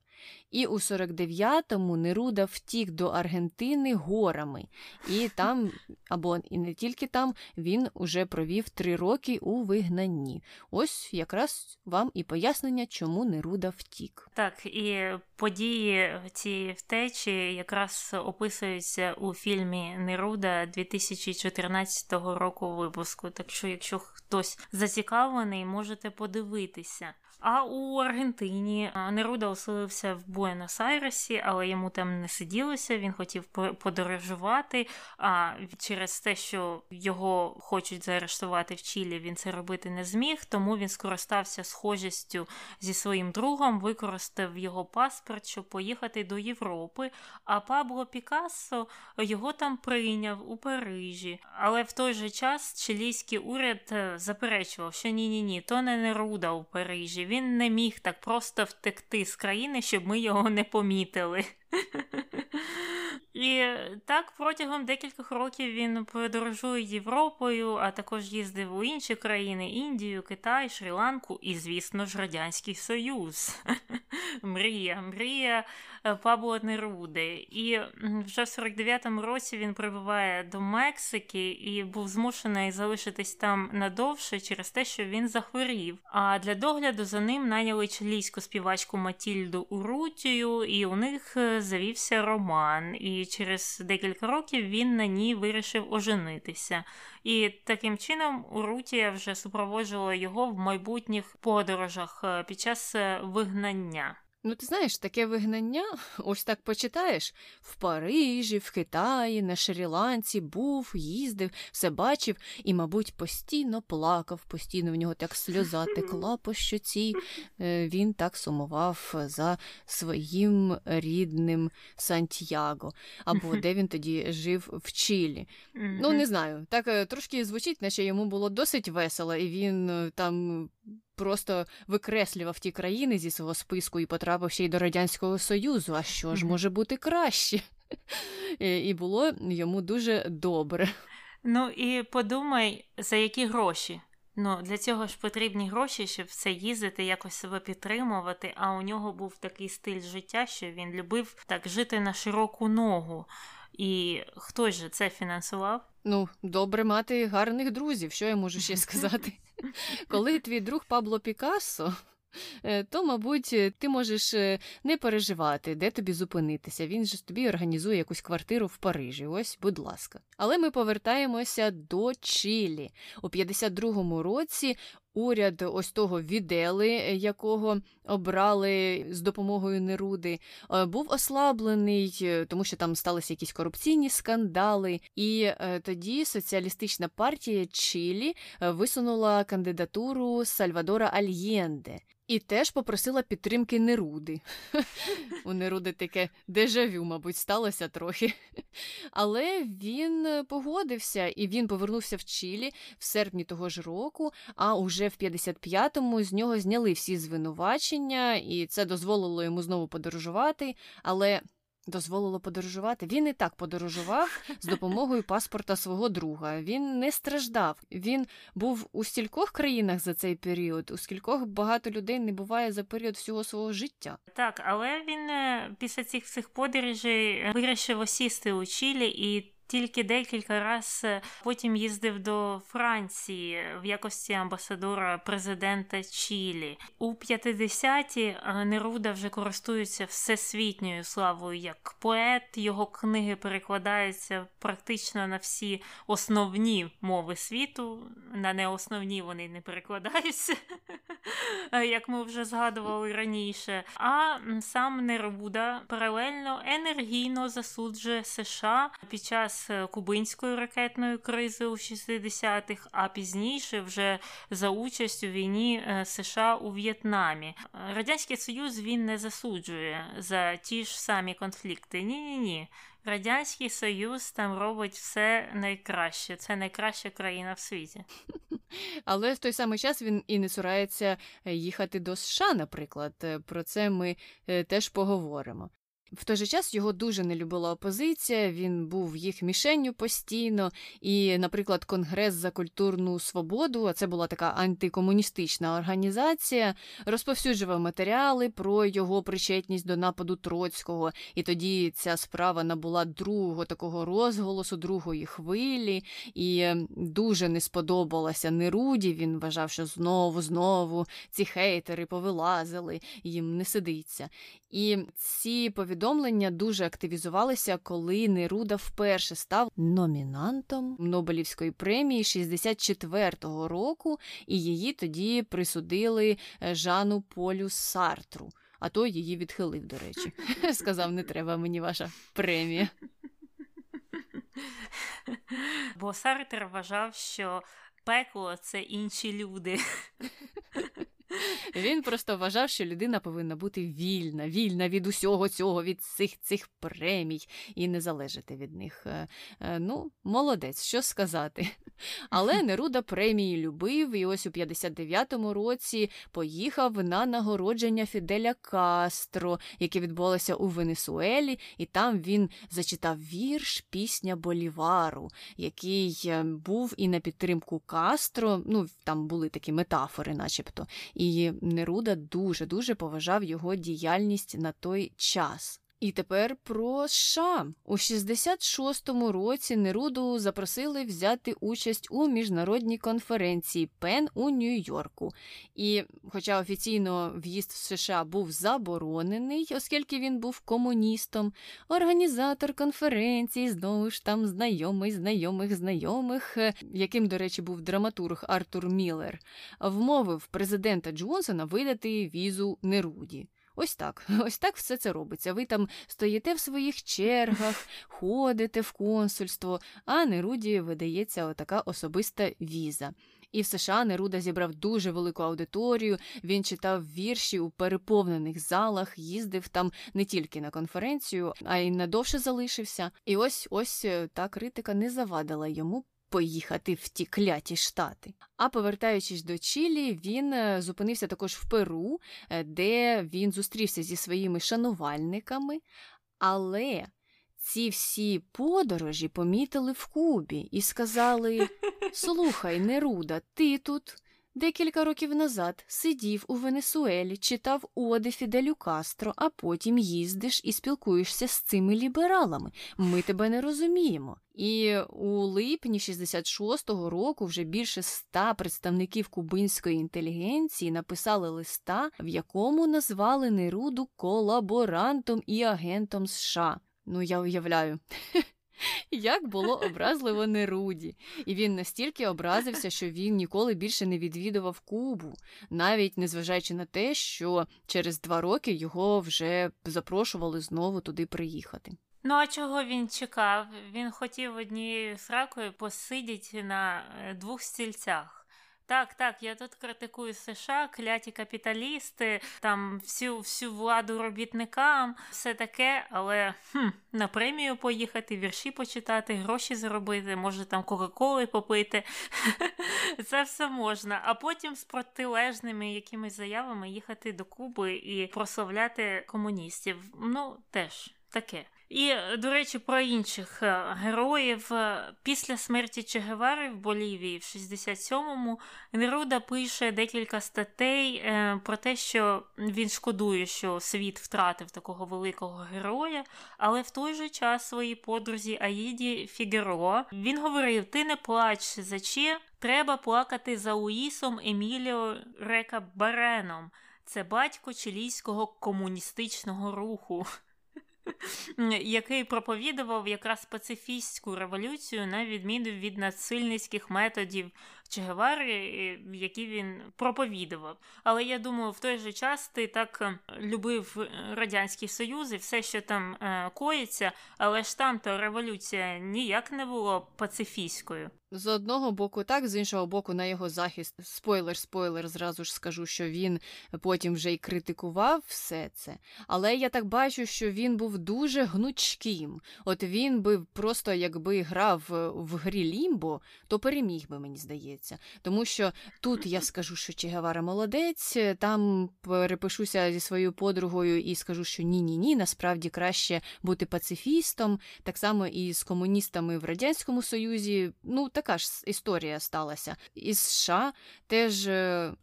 І у сорок дев'ятому Неруда втік до Аргентини горами. І там, або і не тільки там, він уже провів три роки у вигнанні. Ось якраз вам і пояснення, чому Неруда втік. Так, і події цієї втечі якраз описуються у фільмі «Неруда» дві тисячі чотирнадцятого року випуску. Так що, якщо хтось зацікавлений, можете подивитися. А у Аргентині Неруда оселився в Буенос-Айресі, але йому там не сиділося, він хотів подорожувати, а через те, що його хочуть заарештувати в Чилі, він це робити не зміг, тому він скористався схожістю зі своїм другом, використав його паспорт, щоб поїхати до Європи, а Пабло Пікасо його там прийняв у Парижі. Але в той же час чилійський уряд заперечував, що ні-ні-ні, то не Неруда у Парижі, він не міг так просто втекти з країни, щоб ми його не помітили. І так протягом декількох років він подорожує Європою, а також їздив у інші країни – Індію, Китай, Шрі-Ланку і, звісно ж, Радянський Союз. Мрія, мрія Пабло Неруди. І вже в сорок дев'ятому році він прибуває до Мексики і був змушений залишитись там надовше через те, що він захворів. А для догляду за ним найняли чилійську співачку Матільду Урутію, і у них завівся роман. І через декілька років він на ній вирішив оженитися. І таким чином Урутія вже супроводжувала його в майбутніх подорожах під час вигнання. Ну, ти знаєш, таке вигнання, ось так почитаєш, в Парижі, в Китаї, на Шрі-Ланці був, їздив, все бачив і, мабуть, постійно плакав, постійно в нього так сльоза текла по щоці. Він так сумував за своїм рідним Сантьяго, або де він тоді жив, в Чилі. Ну, не знаю, так трошки звучить, наче йому було досить весело, і він там... просто викреслював ті країни зі свого списку і потрапив ще й до Радянського Союзу. А що ж може бути краще? І було йому дуже добре. Ну і подумай, за які гроші. Ну, для цього ж потрібні гроші, щоб все їздити, якось себе підтримувати. А у нього був такий стиль життя, що він любив так жити на широку ногу. І хтось же це фінансував? Ну, добре мати гарних друзів, що я можу ще сказати? Коли твій друг Пабло Пікассо, то, мабуть, ти можеш не переживати, де тобі зупинитися. Він же тобі організує якусь квартиру в Парижі. Ось, будь ласка. Але ми повертаємося до Чилі. У п'ятдесят другому році уряд ось того Відели, якого обрали з допомогою Неруди, був ослаблений, тому що там сталися якісь корупційні скандали. І тоді соціалістична партія Чилі висунула кандидатуру Сальвадора Альєнде. І теж попросила підтримки Неруди. У Неруди таке дежавю, мабуть, сталося трохи. Але він погодився, і він повернувся в Чилі в серпні того ж року, а уже в п'ятдесят п'ятому з нього зняли всі звинувачення, і це дозволило йому знову подорожувати, але... дозволило подорожувати. Він і так подорожував з допомогою паспорта свого друга. Він не страждав. Він був у стількох країнах за цей період, у скількох багато людей не буває за період всього свого життя. Так, але він після цих всіх подорожей вирішив осісти у Чилі і тільки декілька раз потім їздив до Франції в якості амбасадора президента Чилі. У п'ятдесяті Неруда вже користується всесвітньою славою як поет. Його книги перекладаються практично на всі основні мови світу. На неосновні вони не перекладаються, як ми вже згадували раніше. А сам Неруда паралельно енергійно засуджує США під час кубинської ракетної кризи у шістдесятих, а пізніше вже за участь у війні США у В'єтнамі. Радянський Союз він не засуджує за ті ж самі конфлікти. Ні-ні-ні. Радянський Союз там робить все найкраще. Це найкраща країна в світі. Але в той самий час він і не цурається їхати до США, наприклад. Про це ми теж поговоримо. В той же час його дуже не любила опозиція, він був їх мішенню постійно, і, наприклад, Конгрес за культурну свободу, а це була така антикомуністична організація, розповсюджував матеріали про його причетність до нападу Троцького, і тоді ця справа набула другого такого розголосу, другої хвилі, і дуже не сподобалася Неруді, він вважав, що знову-знову ці хейтери повилазили, їм не сидиться. І ці повідомлення дуже активізувалися, коли Неруда вперше став номінантом Нобелівської премії шістдесят четвертого року, і її тоді присудили Жану Полю Сартру. А той її відхилив, до речі. Сказав, не треба мені ваша премія. Бо Сартр вважав, що пекло – це інші люди. Він просто вважав, що людина повинна бути вільна, вільна від усього цього, від цих цих премій і не залежати від них. Ну, молодець, що сказати. Але Неруда премії любив і ось у п'ятдесят дев'ятому році поїхав на нагородження Фіделя Кастро, яке відбулося у Венесуелі, і там він зачитав вірш «Пісня Болівару», який був і на підтримку Кастро, ну, там були такі метафори начебто, і Неруда дуже-дуже поважав його діяльність на той час. І тепер про США. У шістдесят шостому році Неруду запросили взяти участь у міжнародній конференції Пен у Нью-Йорку. І хоча офіційно в'їзд в США був заборонений, оскільки він був комуністом, організатор конференції, знову ж там знайомий знайомих знайомих, яким, до речі, був драматург Артур Міллер, вмовив президента Джонсона видати візу Неруді. Ось так, ось так все це робиться. Ви там стоїте в своїх чергах, ходите в консульство, а Неруді видається отака особиста віза. І в США Неруда зібрав дуже велику аудиторію, він читав вірші у переповнених залах, їздив там не тільки на конференцію, а й надовше залишився. І ось, ось та критика не завадила йому поїхати в ті кляті Штати. А повертаючись до Чилі, він зупинився також в Перу, де він зустрівся зі своїми шанувальниками, але ці всі подорожі помітили в Кубі і сказали: «Слухай, Неруда, ти тут декілька років назад сидів у Венесуелі, читав оди Фіделю Кастро, а потім їздиш і спілкуєшся з цими лібералами. Ми тебе не розуміємо». І у липні шістдесят шостого року вже більше ста представників кубинської інтелігенції написали листа, в якому назвали Неруду колаборантом і агентом США. Ну, я уявляю, як було образливо Неруді. І він настільки образився, що він ніколи більше не відвідував Кубу, навіть незважаючи на те, що через два роки його вже запрошували знову туди приїхати. Ну, а чого він чекав? Він хотів однією сракою посидіти на двох стільцях. Так, так, я тут критикую США, кляті капіталісти, там всю, всю владу робітникам, все таке, але хм, на премію поїхати, вірші почитати, гроші заробити, може там кока-коли попити, це все можна. А потім з протилежними якимись заявами їхати до Куби і прославляти комуністів, ну теж таке. І, до речі, про інших героїв. Після смерті Че Гевари в Болівії в шістдесят сьомому Неруда пише декілька статей про те, що він шкодує, що світ втратив такого великого героя, але в той же час своїй подрузі Аїді Фігеро він говорив: «Ти не плач за Че, треба плакати за Уїсом Еміліо Река Бареном. Це батько чилійського комуністичного руху», який проповідував якраз пацифістську революцію на відміну від насильницьких методів Че Гевари, які він проповідував. Але я думаю, в той же час ти так любив Радянський Союз і все, що там е, коїться, але ж там-то революція ніяк не була пацифістською. З одного боку так, з іншого боку на його захист, спойлер-спойлер, зразу ж скажу, що він потім вже й критикував все це. Але я так бачу, що він був дуже гнучким. От він би просто, якби грав в грі Лімбо, то переміг би, мені здається. Тому що тут я скажу, що Че Гевара молодець, там перепишуся зі своєю подругою і скажу, що ні-ні-ні, насправді краще бути пацифістом. Так само і з комуністами в Радянському Союзі, ну така ж історія сталася. І США теж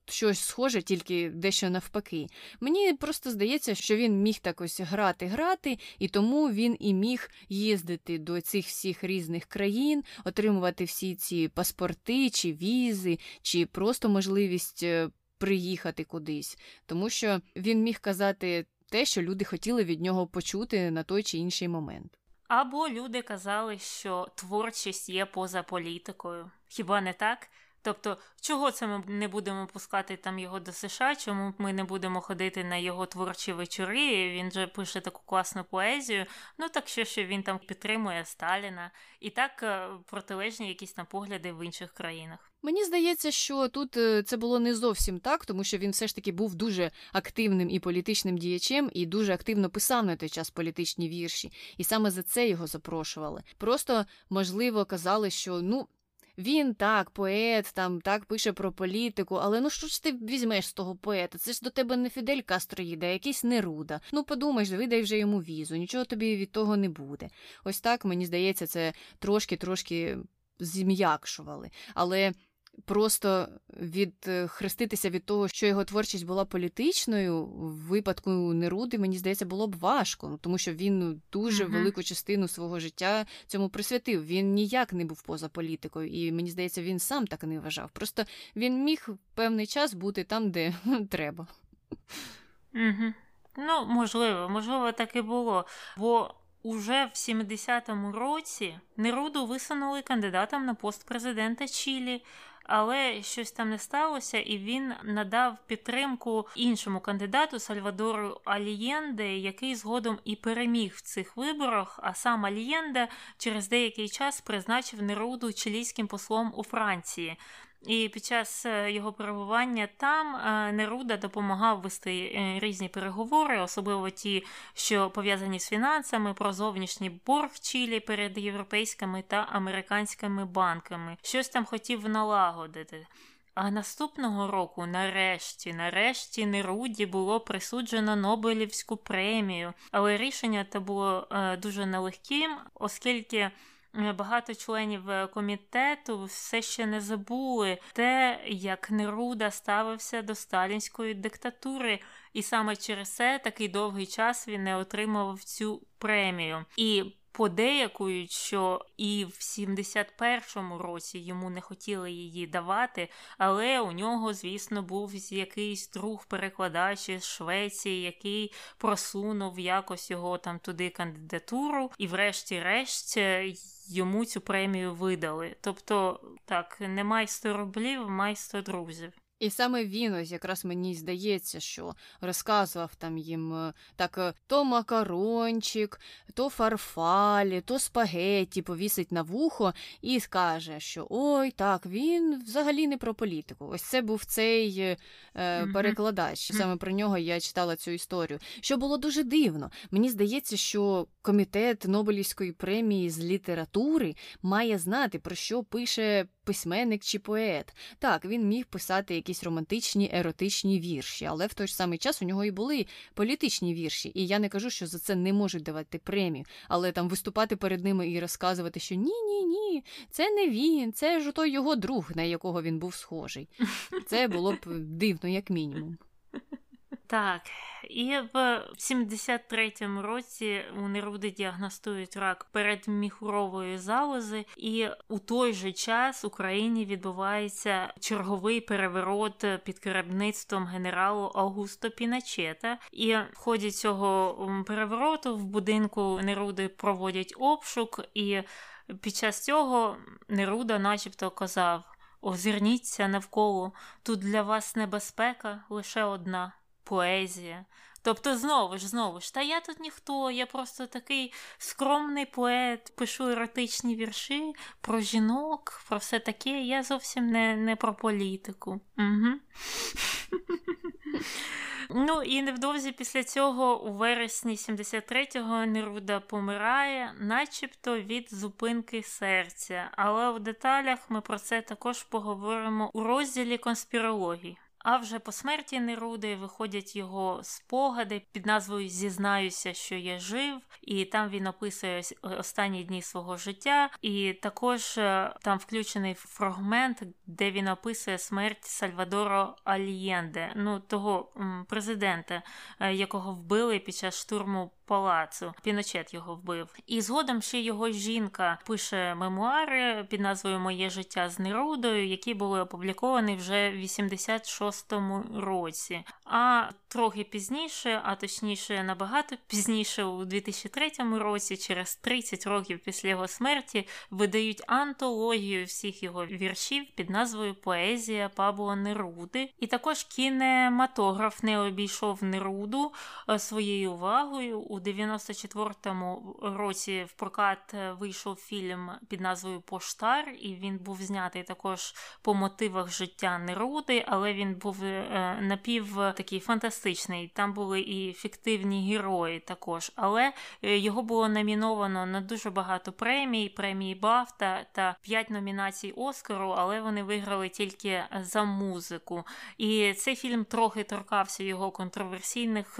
щось схоже, тільки дещо навпаки. Мені просто здається, що він міг так ось грати-грати, і тому він і міг їздити до цих всіх різних країн, отримувати всі ці паспорти чи візи, чи просто можливість приїхати кудись. Тому що він міг казати те, що люди хотіли від нього почути на той чи інший момент. Або люди казали, що творчість є поза політикою. Хіба не так? Тобто, чого це ми не будемо пускати там його до США, чому ми не будемо ходити на його творчі вечори, він же пише таку класну поезію, ну так що, що він там підтримує Сталіна, і так протилежні якісь там погляди в інших країнах. Мені здається, що тут це було не зовсім так, тому що він все ж таки був дуже активним і політичним діячем, і дуже активно писав на той час політичні вірші, і саме за це його запрошували. Просто, можливо, казали, що, ну, Він так, поет, там так пише про політику, але ну що ж ти візьмеш з того поета? Це ж до тебе не Фідель Кастро їде, а якийсь Неруда. Ну подумаєш, видай вже йому візу, нічого тобі від того не буде. Ось так, мені здається, це трошки-трошки зім'якшували. Але просто відхреститися від того, що його творчість була політичною, в випадку Неруди, мені здається, було б важко, тому що він дуже ага. велику частину свого життя цьому присвятив. Він ніяк не був поза політикою, і, мені здається, він сам так не вважав. Просто він міг певний час бути там, де треба. Угу. Ну, можливо, можливо, так і було. Бо уже в сімдесятому році Неруду висунули кандидатом на пост президента Чилі, але щось там не сталося, і він надав підтримку іншому кандидату Сальвадору Альєнде, який згодом і переміг в цих виборах, а сам Альєнде через деякий час призначив Неруду чилійським послом у Франції. І під час його перебування там Неруда допомагав вести різні переговори, особливо ті, що пов'язані з фінансами, про зовнішній борг Чилі перед європейськими та американськими банками. Щось там хотів налагодити. А наступного року нарешті, нарешті Неруді було присуджено Нобелівську премію. Але рішення це було дуже нелегким, оскільки багато членів комітету все ще не забули те, як Неруда ставився до сталінської диктатури, і саме через це такий довгий час він не отримав цю премію. І подеякують, що і в сімдесят першому році йому не хотіли її давати, але у нього, звісно, був якийсь друг-перекладач із Швеції, який просунув якось його там туди кандидатуру, і врешті-решт йому цю премію видали. Тобто, так, не май сто рублів, май сто друзів. І саме він, ось якраз мені здається, що розказував там їм так то макарончик, то фарфалі, то спагетті повісить на вухо і скаже, що ой, так, він взагалі не про політику. Ось це був цей е, перекладач. Саме про нього я читала цю історію. Що було дуже дивно. Мені здається, що комітет Нобелівської премії з літератури має знати, про що пише письменник чи поет. Так, він міг писати якісь романтичні, еротичні вірші, але в той ж самий час у нього і були політичні вірші, і я не кажу, що за це не можуть давати премію, але там виступати перед ними і розказувати, що ні-ні-ні, це не він, це ж той його друг, на якого він був схожий. Це було б дивно, як мінімум. Так, і в сімдесят третьому році у Неруди діагностують рак передміхурової залози, і у той же час в Україні відбувається черговий переворот під керівництвом генералу Аугусто Піначета, і в ході цього перевороту в будинку Неруди проводять обшук, і під час цього Неруда начебто казав: «Озирніться навколо, тут для вас небезпека лише одна». Поезія. Тобто, знову ж, знову ж, та я тут ніхто, я просто такий скромний поет, пишу еротичні вірші про жінок, про все таке, я зовсім не, не про політику. Угу. Ну, і невдовзі після цього у вересні сімдесят третього Неруда помирає, начебто від зупинки серця. Але у деталях ми про це також поговоримо у розділі конспірології. А вже по смерті Неруди виходять його спогади під назвою «Зізнаюся, що я жив», і там він описує останні дні свого життя, і також там включений фрагмент, де він описує смерть Сальвадора Альєнде, ну, того президента, якого вбили під час штурму палацу. Піночет його вбив. І згодом ще його жінка пише мемуари під назвою «Моє життя з Нерудою», які були опубліковані вже в вісімдесят шостому році. А трохи пізніше, а точніше набагато пізніше, у дві тисячі третьому році, через тридцять років після його смерті, видають антологію всіх його віршів під назвою «Поезія Пабло Неруди». І також кінематограф не обійшов Неруду своєю увагою. У дев'яносто четвертому році в прокат вийшов фільм під назвою «Поштар», і він був знятий також по мотивах життя Неруди, але він був напів такий фантастичний, фантастичний, там були і фіктивні герої також, але його було номіновано на дуже багато премій, премії Бафта та п'ять номінацій Оскару, але вони виграли тільки за музику. І цей фільм трохи торкався його контроверсійних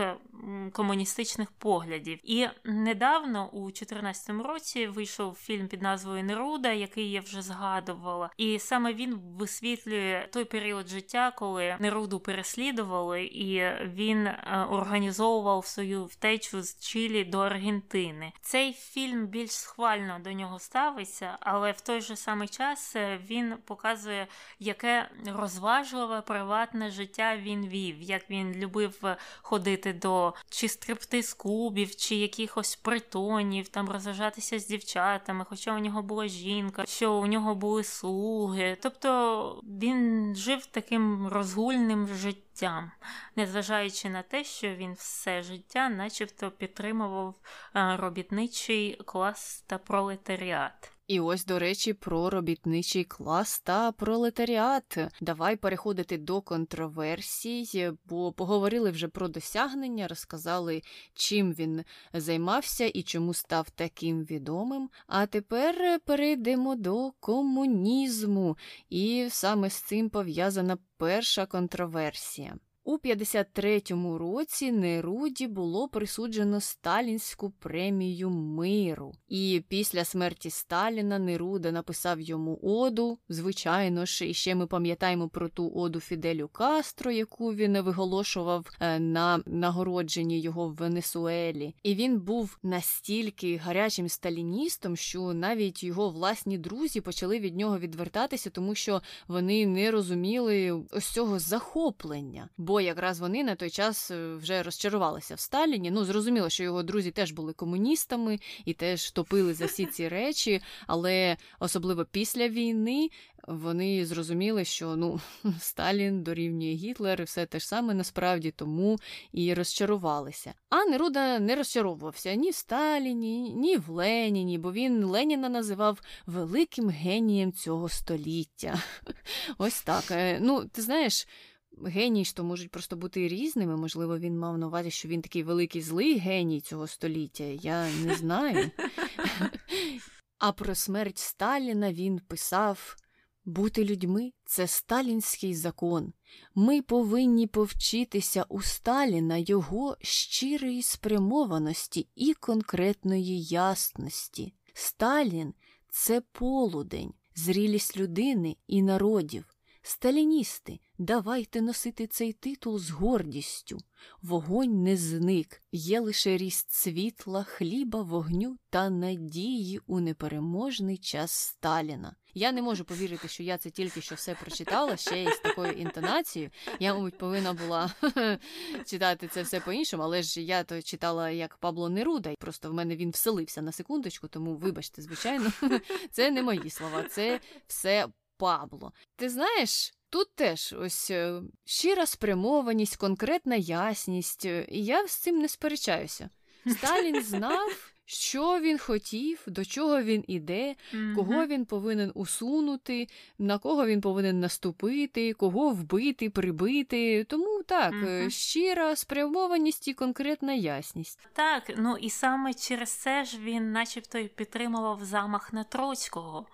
комуністичних поглядів. І недавно, у дві тисячі чотирнадцятому році, вийшов фільм під назвою «Неруда», який я вже згадувала. І саме він висвітлює той період життя, коли Неруду переслідували, і він організовував свою втечу з Чилі до Аргентини. Цей фільм більш схвально до нього ставиться, але в той же самий час він показує, яке розважливе приватне життя він вів, як він любив ходити до чи стриптиз-клубів, чи якихось притонів, там розважатися з дівчатами, хоча у нього була жінка, що у нього були слуги. Тобто він жив таким розгульним життям, незважаючи на те, що він все життя начебто підтримував робітничий клас та пролетаріат. І ось, до речі, про робітничий клас та пролетаріат. Давай переходити до контроверсій, бо поговорили вже про досягнення, розказали, чим він займався і чому став таким відомим. А тепер перейдемо до комунізму, і саме з цим пов'язана перша контроверсія. У п'ятдесят третьому році Неруді було присуджено Сталінську премію миру. І після смерті Сталіна Неруда написав йому оду. Звичайно ж, і ще ми пам'ятаємо про ту оду Фіделю Кастро, яку він виголошував на нагородженні його в Венесуелі. І він був настільки гарячим сталіністом, що навіть його власні друзі почали від нього відвертатися, тому що вони не розуміли ось цього захоплення. Бо якраз вони на той час вже розчарувалися в Сталіні. Ну, зрозуміло, що його друзі теж були комуністами і теж топили за всі ці речі, але особливо після війни вони зрозуміли, що, ну, Сталін дорівнює Гітлер, все те ж саме насправді, тому і розчарувалися. А Неруда не розчаровувався ні в Сталіні, ні в Леніні, бо він Леніна називав великим генієм цього століття. Ось так. Ну, ти знаєш, генії ж то можуть просто бути різними, можливо, він мав на увазі, що він такий великий злий геній цього століття, я не знаю. А про смерть Сталіна він писав: «Бути людьми – це сталінський закон. Ми повинні повчитися у Сталіна його щирої спрямованості і конкретної ясності. Сталін – це полудень, зрілість людини і народів. Сталіністи, давайте носити цей титул з гордістю. Вогонь не зник, є лише ріст світла, хліба, вогню та надії у непереможний час Сталіна». Я не можу повірити, що я це тільки що все прочитала, ще й з такою інтонацією. Я, мабуть, повинна була читати це все по-іншому, але ж я то читала як Пабло Неруда, просто в мене він вселився на секундочку, тому вибачте, звичайно, це не мої слова, це все Пабло. Ти знаєш, тут теж ось щира спрямованість, конкретна ясність, і я з цим не сперечаюся. Сталін знав, що він хотів, до чого він іде, кого він повинен усунути, на кого він повинен наступити, кого вбити, прибити. Тому так, щира спрямованість і конкретна ясність. Так, ну і саме через це ж він начебто й підтримував замах на Троцького.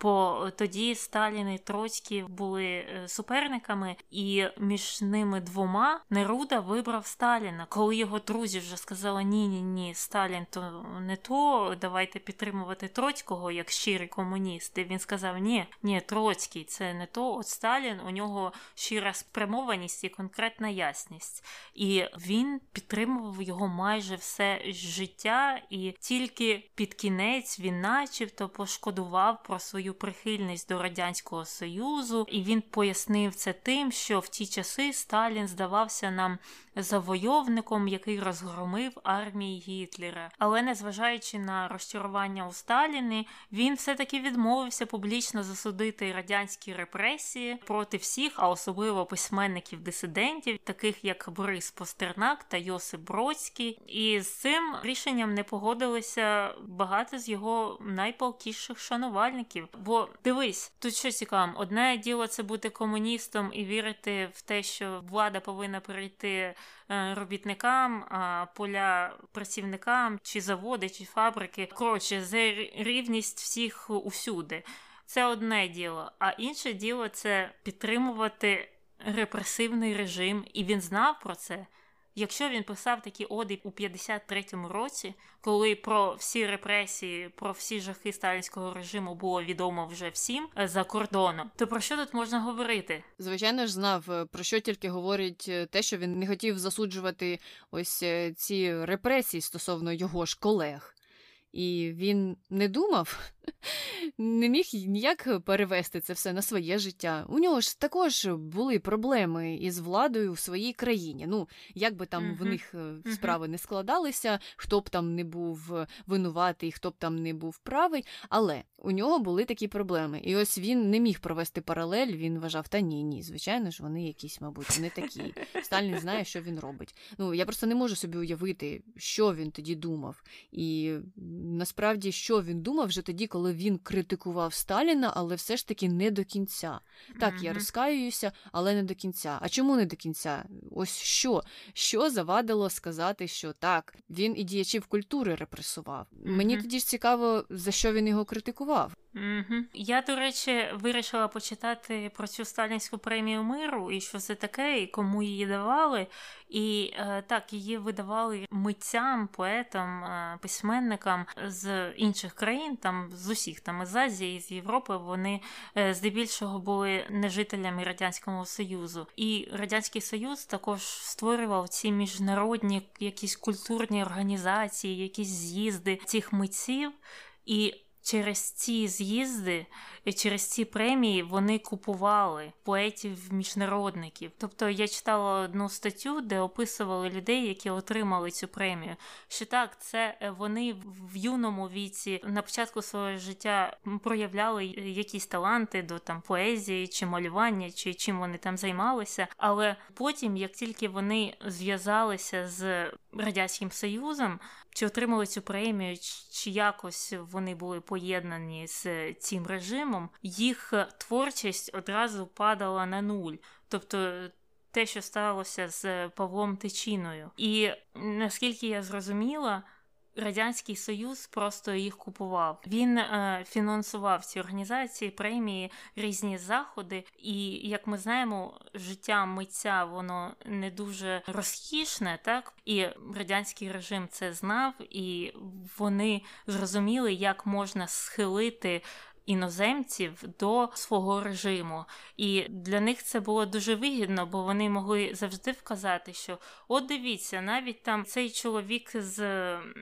Бо тоді Сталін і Троцький були суперниками, і між ними двома Неруда вибрав Сталіна. Коли його друзі вже сказали: ні-ні-ні, Сталін то не то, давайте підтримувати Троцького як щирі комуністи. Він сказав: ні, ні, Троцький це не то, от Сталін, у нього щира спрямованість і конкретна ясність. І він підтримував його майже все життя, і тільки під кінець він начебто пошкодував про свою прихильність до Радянського Союзу, і він пояснив це тим, що в ті часи Сталін здавався нам завойовником, який розгромив армії Гітлера. Але незважаючи на розчарування у Сталіні, він все-таки відмовився публічно засудити радянські репресії проти всіх, а особливо письменників-дисидентів, таких як Борис Пастернак та Йосип Бродський. І з цим рішенням не погодилися багато з його найпалкіших шанувальників, чинників. Бо дивись, тут що цікаво, одне діло це бути комуністом і вірити в те, що влада повинна прийти робітникам, поля працівникам, чи заводи, чи фабрики. Коротше, за рівність всіх усюди. Це одне діло. А інше діло – це підтримувати репресивний режим. І він знав про це. Якщо він писав такі оди у п'ятдесят третьому році, коли про всі репресії, про всі жахи сталінського режиму було відомо вже всім за кордоном, то про що тут можна говорити? Звичайно ж, знав, про що тільки говорить те, що він не хотів засуджувати ось ці репресії стосовно його ж колег. І він не думав, не міг ніяк перевести це все на своє життя. У нього ж також були проблеми із владою в своїй країні. Ну, як би там uh-huh. в них uh-huh. справи не складалися, хто б там не був винуватий, хто б там не був правий, але у нього були такі проблеми. І ось він не міг провести паралель, він вважав, та ні, ні, звичайно ж, вони якісь, мабуть, не такі. Сталін знає, що він робить. Ну, я просто не можу собі уявити, що він тоді думав. І насправді, що він думав вже тоді, коли він критикував Сталіна, але все ж таки не до кінця. Так, mm-hmm. я розкаююся, але не до кінця. А чому не до кінця? Ось що? Що завадило сказати, що так, він і діячів культури репресував? Mm-hmm. Мені тоді ж цікаво, за що він його критикував. Угу. Я, до речі, вирішила почитати про цю сталінську премію миру, і що це таке, і кому її давали. І е, так, її видавали митцям, поетам, е, письменникам з інших країн, там з усіх, там із Азії, з Європи, вони е, здебільшого були не жителями Радянського Союзу. І Радянський Союз також створював ці міжнародні якісь культурні організації, якісь з'їзди цих митців, і через ці з'їзди, через ці премії вони купували поетів-міжнародників. Тобто я читала одну статтю, де описували людей, які отримали цю премію. Що так, це вони в юному віці на початку свого життя проявляли якісь таланти до там поезії, чи малювання, чи чим вони там займалися. Але потім, як тільки вони зв'язалися з Радянським Союзом, чи отримали цю премію, чи якось вони були поєднані з цим режимом, їх творчість одразу падала на нуль. Тобто те, що сталося з Павлом Тичиною. І наскільки я зрозуміла, Радянський Союз просто їх купував. Він е, фінансував ці організації, премії, різні заходи. І, як ми знаємо, життя митця, воно не дуже розкішне, так? І радянський режим це знав, і вони зрозуміли, як можна схилити іноземців до свого режиму. І для них це було дуже вигідно, бо вони могли завжди вказати, що от дивіться, навіть там цей чоловік з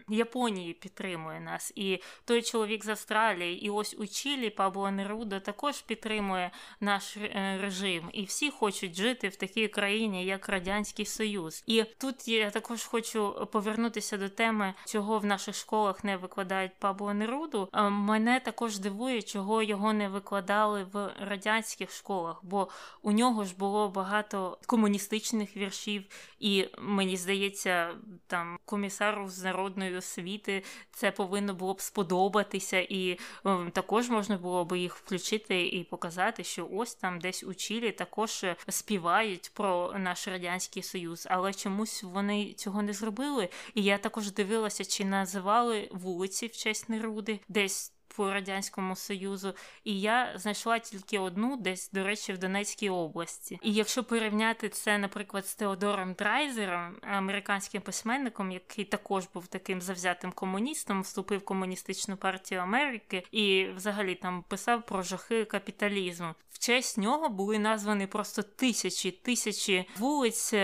Японії підтримує нас, і той чоловік з Австралії, і ось у Чилі Пабло Неруда також підтримує наш режим. І всі хочуть жити в такій країні, як Радянський Союз. І тут я також хочу повернутися до теми, чого в наших школах не викладають Пабло Неруду. Мене також дивує, чого його не викладали в радянських школах, бо у нього ж було багато комуністичних віршів, і, мені здається, там комісару з народної освіти це повинно було б сподобатися, і е, також можна було б їх включити і показати, що ось там десь у Чилі також співають про наш Радянський Союз, але чомусь вони цього не зробили. І я також дивилася, чи називали вулиці в честь Неруди десь по Радянському Союзу, і я знайшла тільки одну, десь, до речі, в Донецькій області. І якщо порівняти це, наприклад, з Теодором Драйзером, американським письменником, який також був таким завзятим комуністом, вступив в Комуністичну партію Америки і взагалі там писав про жахи капіталізму. В честь нього були названі просто тисячі, тисячі вулиць,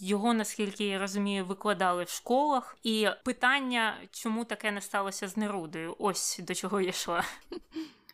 його, наскільки я розумію, викладали в школах. І питання, чому таке не сталося з Нерудою, ось до чого я йшла.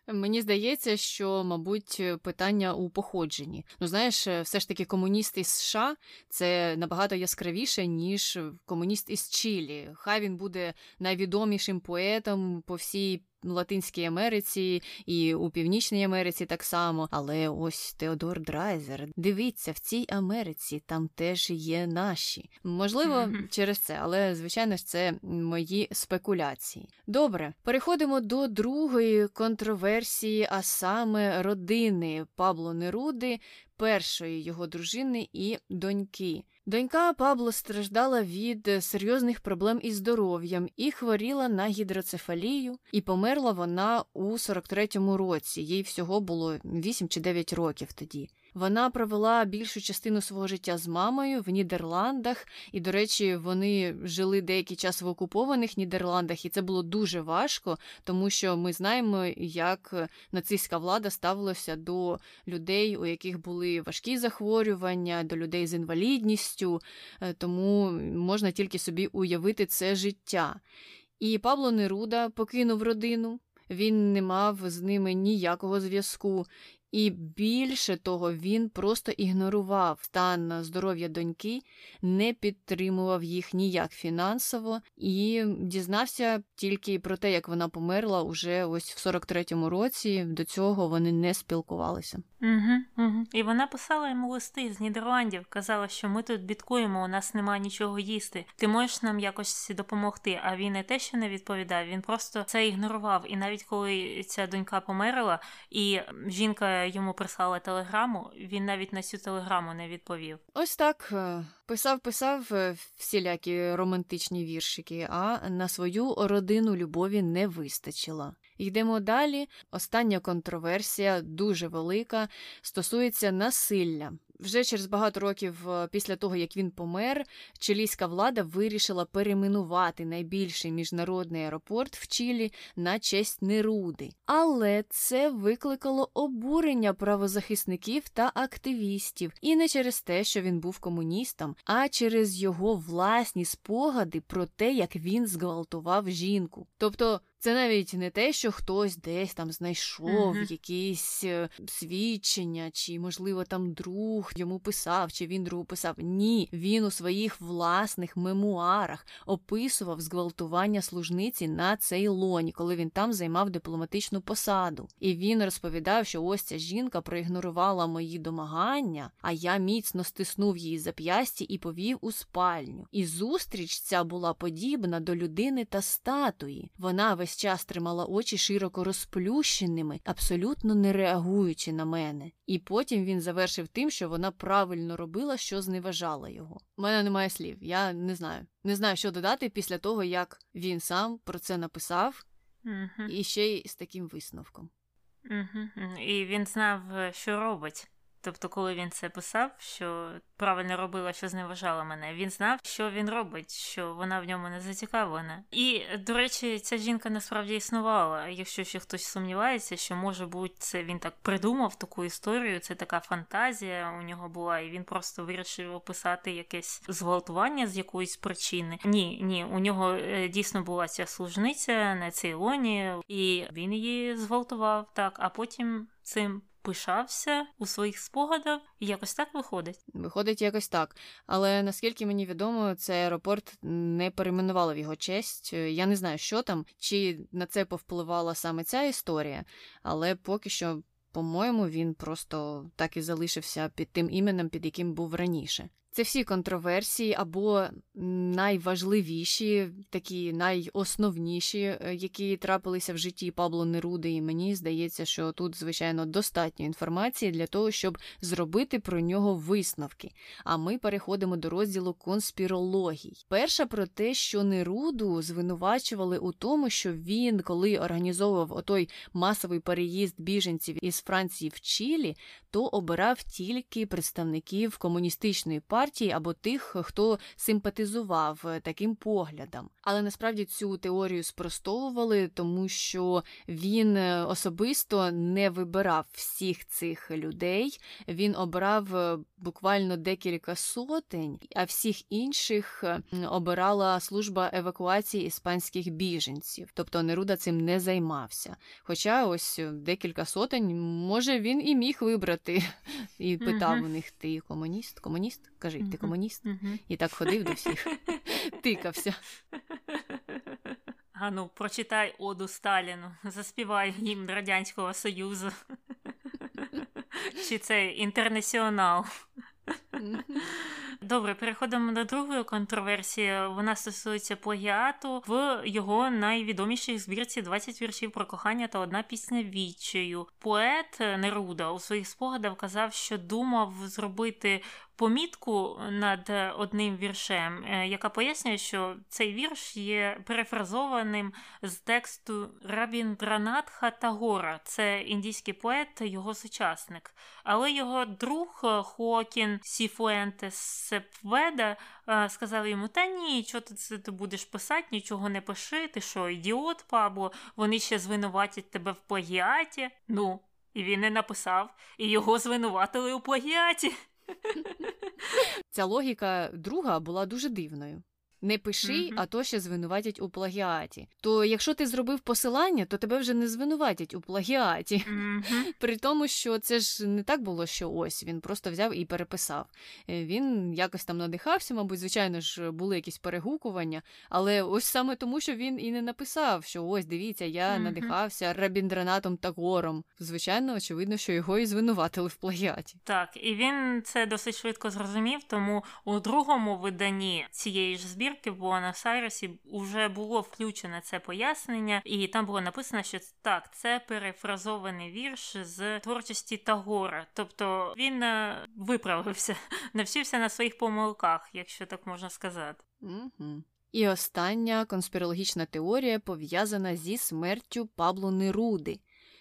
Мені здається, що, мабуть, питання у походженні. Ну, знаєш, все ж таки комуніст із США – це набагато яскравіше, ніж комуніст із Чилі. Хай він буде найвідомішим поетом по всій Латинській Америці і у Північній Америці так само. Але ось Теодор Драйзер. Дивіться, в цій Америці там теж є наші. Можливо, mm-hmm. через це, але, звичайно ж, це мої спекуляції. Добре, переходимо до другої контроверсії, а саме родини Пабло Неруди, першої його дружини і доньки. Донька Пабло страждала від серйозних проблем із здоров'ям і хворіла на гідроцефалію, і померла вона у сорок третьому році, їй всього було вісім чи дев'ять років тоді. Вона провела більшу частину свого життя з мамою в Нідерландах, і, до речі, вони жили деякий час в окупованих Нідерландах, і це було дуже важко, тому що ми знаємо, як нацистська влада ставилася до людей, у яких були важкі захворювання, до людей з інвалідністю, тому можна тільки собі уявити це життя. І Пабло Неруда покинув родину, він не мав з ними ніякого зв'язку. І більше того, він просто ігнорував стан здоров'я доньки, не підтримував їх ніяк фінансово і дізнався тільки про те, як вона померла уже ось в сорок третьому році, до цього вони не спілкувалися. Угу, угу. І вона писала йому листи з Нідерландів, казала, що ми тут бідкуємо, у нас нема нічого їсти, ти можеш нам якось допомогти, а він не те, що не відповідав, він просто це ігнорував. І навіть коли ця донька померла і жінка йому прислали телеграму, він навіть на цю телеграму не відповів. Ось так писав-писав всілякі романтичні віршики, а на свою родину любові не вистачило. Йдемо далі. Остання контроверсія, дуже велика, стосується насилля. Вже через багато років після того, як він помер, чилійська влада вирішила перейменувати найбільший міжнародний аеропорт в Чилі на честь Неруди. Але це викликало обурення правозахисників та активістів. І не через те, що він був комуністом, а через його власні спогади про те, як він зґвалтував жінку. Тобто, це навіть не те, що хтось десь там знайшов uh-huh. якісь свідчення, чи, можливо, там друг йому писав, чи він другу писав. Ні, він у своїх власних мемуарах описував зґвалтування служниці на Цейлоні, коли він там займав дипломатичну посаду. І він розповідав, що ось ця жінка проігнорувала мої домагання, а я міцно стиснув її зап'ясті і повів у спальню. І зустріч ця була подібна до людини та статуї. Вона весь час тримала очі широко розплющеними, абсолютно не реагуючи на мене. І потім він завершив тим, що вона правильно робила, що зневажала його. У мене немає слів, я не знаю. Не знаю, що додати після того, як він сам про це написав, угу. і ще й з таким висновком. Угу. І він знав, що робить. Тобто, коли він це писав, що правильно робила, що зневажала мене, він знав, що він робить, що вона в ньому не зацікавлена. І, до речі, ця жінка насправді існувала. Якщо ще хтось сумнівається, що, може бути, це він так придумав таку історію, це така фантазія у нього була, і він просто вирішив описати якесь зґвалтування з якоїсь причини. Ні, ні, у нього дійсно була ця служниця на Цейлоні, і він її зґвалтував, так, а потім цим пишався у своїх спогадах, і якось так виходить. Виходить якось так. Але, наскільки мені відомо, цей аеропорт не перейменували в його честь. Я не знаю, що там, чи на це повпливала саме ця історія, але поки що, по-моєму, він просто так і залишився під тим іменем, під яким був раніше. Це всі контроверсії, або найважливіші, такі найосновніші, які трапилися в житті Пабло Неруди, і мені здається, що тут, звичайно, достатньо інформації для того, щоб зробити про нього висновки. А ми переходимо до розділу конспірологій. Перша про те, що Неруду звинувачували у тому, що він, коли організовував отой масовий переїзд біженців із Франції в Чилі, то обирав тільки представників комуністичної партії, партії або тих, хто симпатизував таким поглядам. Але насправді цю теорію спростовували, тому що він особисто не вибирав всіх цих людей, він обирав буквально декілька сотень, а всіх інших обирала служба евакуації іспанських біженців. Тобто Неруда цим не займався. Хоча ось декілька сотень, може, він і міг вибрати. І питав у них: ти комуніст? Комуніст? Кажи, ти комуніст? І так ходив до всіх, тикався. А ну, прочитай оду Сталіну, заспівай гімн Радянського Союзу. Чи це «Інтернаціонал». Добре, переходимо до другої контроверсії. Вона стосується плагіату в його найвідомішій збірці «двадцять віршів про кохання та одна пісня відчаю». Поет Неруда у своїх спогадах казав, що думав зробити помітку над одним віршем, яка пояснює, що цей вірш є перефразованим з тексту Рабіндранатха Тагора. Це індійський поет, його сучасник. Але його друг Хокін Сіфуентес Сепведа сказав йому: «Та ні, що ти, ти будеш писати, нічого не пиши, ти що, ідіот, Пабло, вони ще звинуватять тебе в плагіаті». Ну, і він не написав, і його звинуватили у плагіаті. Ця логіка друга була дуже дивною. Не пиши, mm-hmm. а то ще звинуватять у плагіаті. То якщо ти зробив посилання, то тебе вже не звинуватять у плагіаті. Mm-hmm. При тому, що це ж не так було, що ось, він просто взяв і переписав. Він якось там надихався, мабуть, звичайно ж, були якісь перегукування, але ось саме тому, що він і не написав, що ось, дивіться, я mm-hmm. надихався Рабіндранатом Тагором. Звичайно, очевидно, що його і звинуватили в плагіаті. Так, і він це досить швидко зрозумів, тому у другому виданні цієї ж збірки в Буенос-Айресі вже було включено це пояснення, і там було написано, що так, це перефразований вірш з творчості Тагора. Тобто він виправився, навчився на своїх помилках, якщо так можна сказати. Угу. І остання конспірологічна теорія пов'язана зі смертю Пабло Неруди.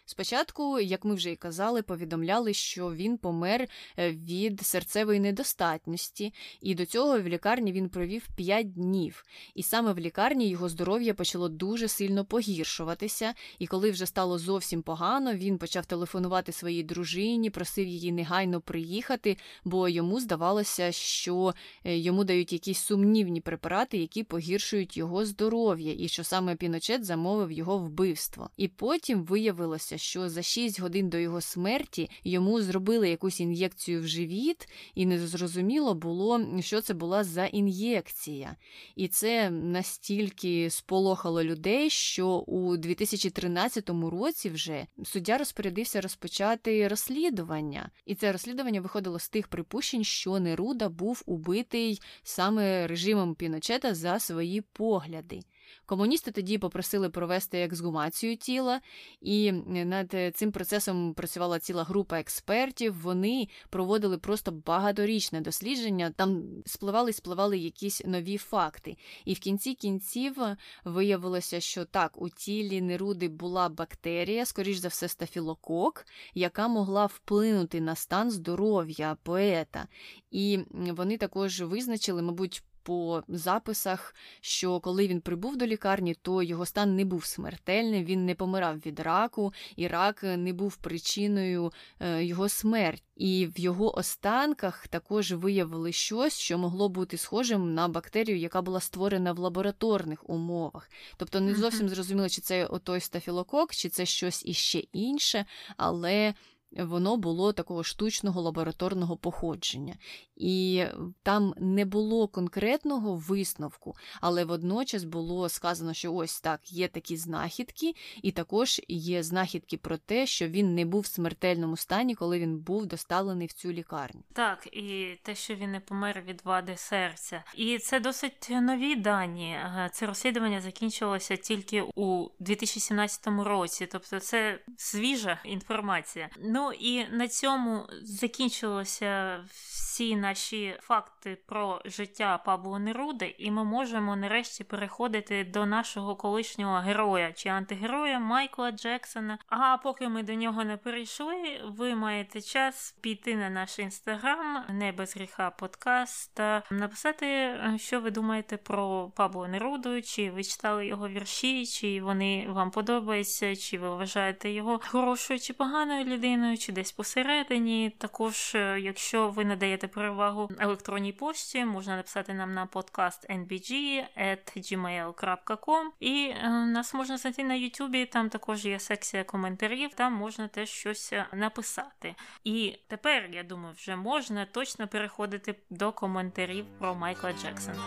Спочатку, як ми вже і казали, повідомляли, що він помер від серцевої недостатності, і до цього в лікарні він провів п'ять днів. І саме в лікарні його здоров'я почало дуже сильно погіршуватися, і коли вже стало зовсім погано, він почав телефонувати своїй дружині, просив її негайно приїхати, бо йому здавалося, що йому дають якісь сумнівні препарати, які погіршують його здоров'я, і що саме Піночет замовив його вбивство. І потім виявилося, що за шість годин до його смерті йому зробили якусь ін'єкцію в живіт, і незрозуміло було, що це була за ін'єкція. І це настільки сполохало людей, що у дві тисячі тринадцятому році вже суддя розпорядився розпочати розслідування. І це розслідування виходило з тих припущень, що Неруда був убитий саме режимом Піночета за свої погляди. Комуністи тоді попросили провести ексгумацію тіла, і над цим процесом працювала ціла група експертів. Вони проводили просто багаторічне дослідження, там спливали і спливали якісь нові факти. І в кінці кінців виявилося, що так, у тілі Неруди була бактерія, скоріш за все стафілокок, яка могла вплинути на стан здоров'я поета. І вони також визначили, мабуть, по записах, що коли він прибув до лікарні, то його стан не був смертельним, він не помирав від раку, і рак не був причиною його смерті. І в його останках також виявили щось, що могло бути схожим на бактерію, яка була створена в лабораторних умовах. Тобто не зовсім зрозуміло, чи це отой стафілокок, чи це щось іще інше, але воно було такого штучного лабораторного походження. І там не було конкретного висновку, але водночас було сказано, що ось так, є такі знахідки, і також є знахідки про те, що він не був в смертельному стані, коли він був доставлений в цю лікарню. Так, і те, що він не помер від вади серця. І це досить нові дані. Це розслідування закінчилося тільки у дві тисячі сімнадцятому році, тобто це свіжа інформація. Ну і на цьому закінчилося всі наші факти про життя Пабло Неруди, і ми можемо нарешті переходити до нашого колишнього героя чи антигероя Майкла Джексона. А поки ми до нього не перейшли, ви маєте час піти на наш інстаграм «Не без гріха подкаст» та написати, що ви думаєте про Пабло Неруду, чи ви читали його вірші, чи вони вам подобаються, чи ви вважаєте його хорошою чи поганою людиною, чи десь посередині. Також, якщо ви надаєте перевагу електронній пошті, можна написати нам на подкаст ен бі джі крапка джі мейл крапка ком, і нас можна знайти на Ютубі, там також є секція коментарів, там можна теж щось написати. І тепер, я думаю, вже можна точно переходити до коментарів про Майкла Джексона.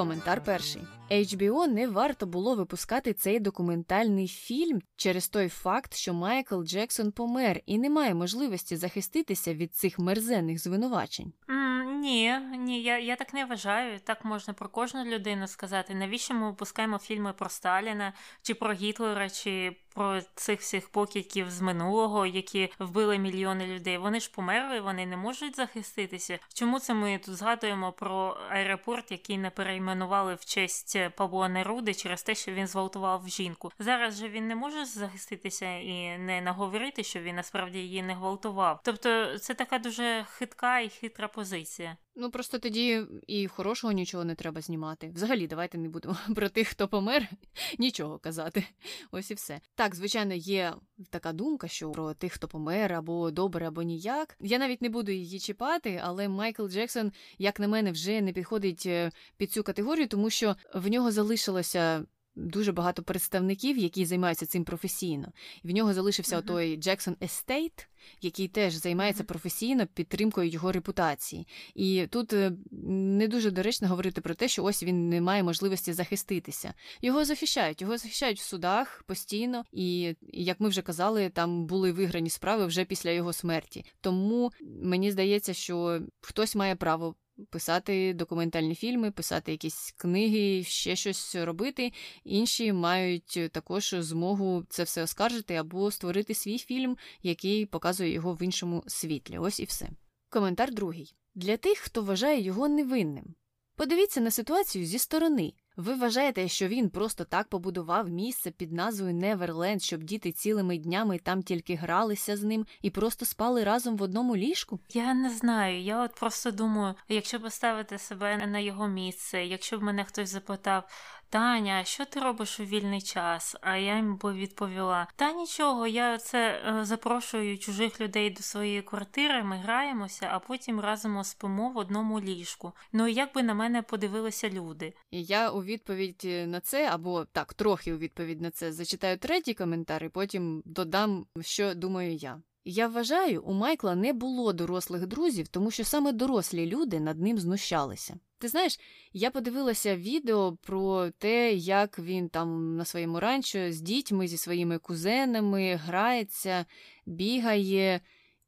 Коментар перший. ейч бі о не варто було випускати цей документальний фільм через той факт, що Майкл Джексон помер і не має можливості захиститися від цих мерзенних звинувачень. Mm, ні, ні, я, я так не вважаю. Так можна про кожну людину сказати. Навіщо ми випускаємо фільми про Сталіна, чи про Гітлера, чи про цих всіх покидьків з минулого, які вбили мільйони людей. Вони ж померли, вони не можуть захиститися. Чому це ми тут згадуємо про аеропорт, який не перейменували в честь Пабло Неруди через те, що він зґвалтував жінку? Зараз же він не може захиститися і не наговорити, що він насправді її не гвалтував. Тобто це така дуже хитка і хитра позиція. Ну, просто тоді і хорошого нічого не треба знімати. Взагалі, давайте не будемо про тих, хто помер, нічого казати. Ось і все. Так, звичайно, є така думка, що про тих, хто помер, або добре, або ніяк. Я навіть не буду її чіпати, але Майкл Джексон, як на мене, вже не підходить під цю категорію, тому що в нього залишилося дуже багато представників, які займаються цим професійно. В нього залишився uh-huh. той Джексон Естейт, який теж займається професійно підтримкою його репутації. І тут не дуже доречно говорити про те, що ось він не має можливості захиститися. Його захищають, його захищають в судах постійно, і, як ми вже казали, там були виграні справи вже після його смерті. Тому мені здається, що хтось має право писати документальні фільми, писати якісь книги, ще щось робити. Інші мають також змогу це все оскаржити або створити свій фільм, який показує його в іншому світлі. Ось і все. Коментар другий. Для тих, хто вважає його невинним. Подивіться на ситуацію зі сторони. Ви вважаєте, що він просто так побудував місце під назвою Неверленд, щоб діти цілими днями там тільки гралися з ним і просто спали разом в одному ліжку? Я не знаю. Я от просто думаю, якщо поставити себе на його місце, якщо б мене хтось запитав: «Таня, що ти робиш у вільний час?» А я йому б відповіла: «Та нічого, я це запрошую чужих людей до своєї квартири, ми граємося, а потім разом спимо в одному ліжку». Ну, як би на мене подивилися люди? І я у відповідь на це, або так, трохи у відповідь на це, зачитаю третій коментар і потім додам, що думаю я. Я вважаю, у Майкла не було дорослих друзів, тому що саме дорослі люди над ним знущалися. Ти знаєш, я подивилася відео про те, як він там на своєму ранчо з дітьми, зі своїми кузенами грається, бігає,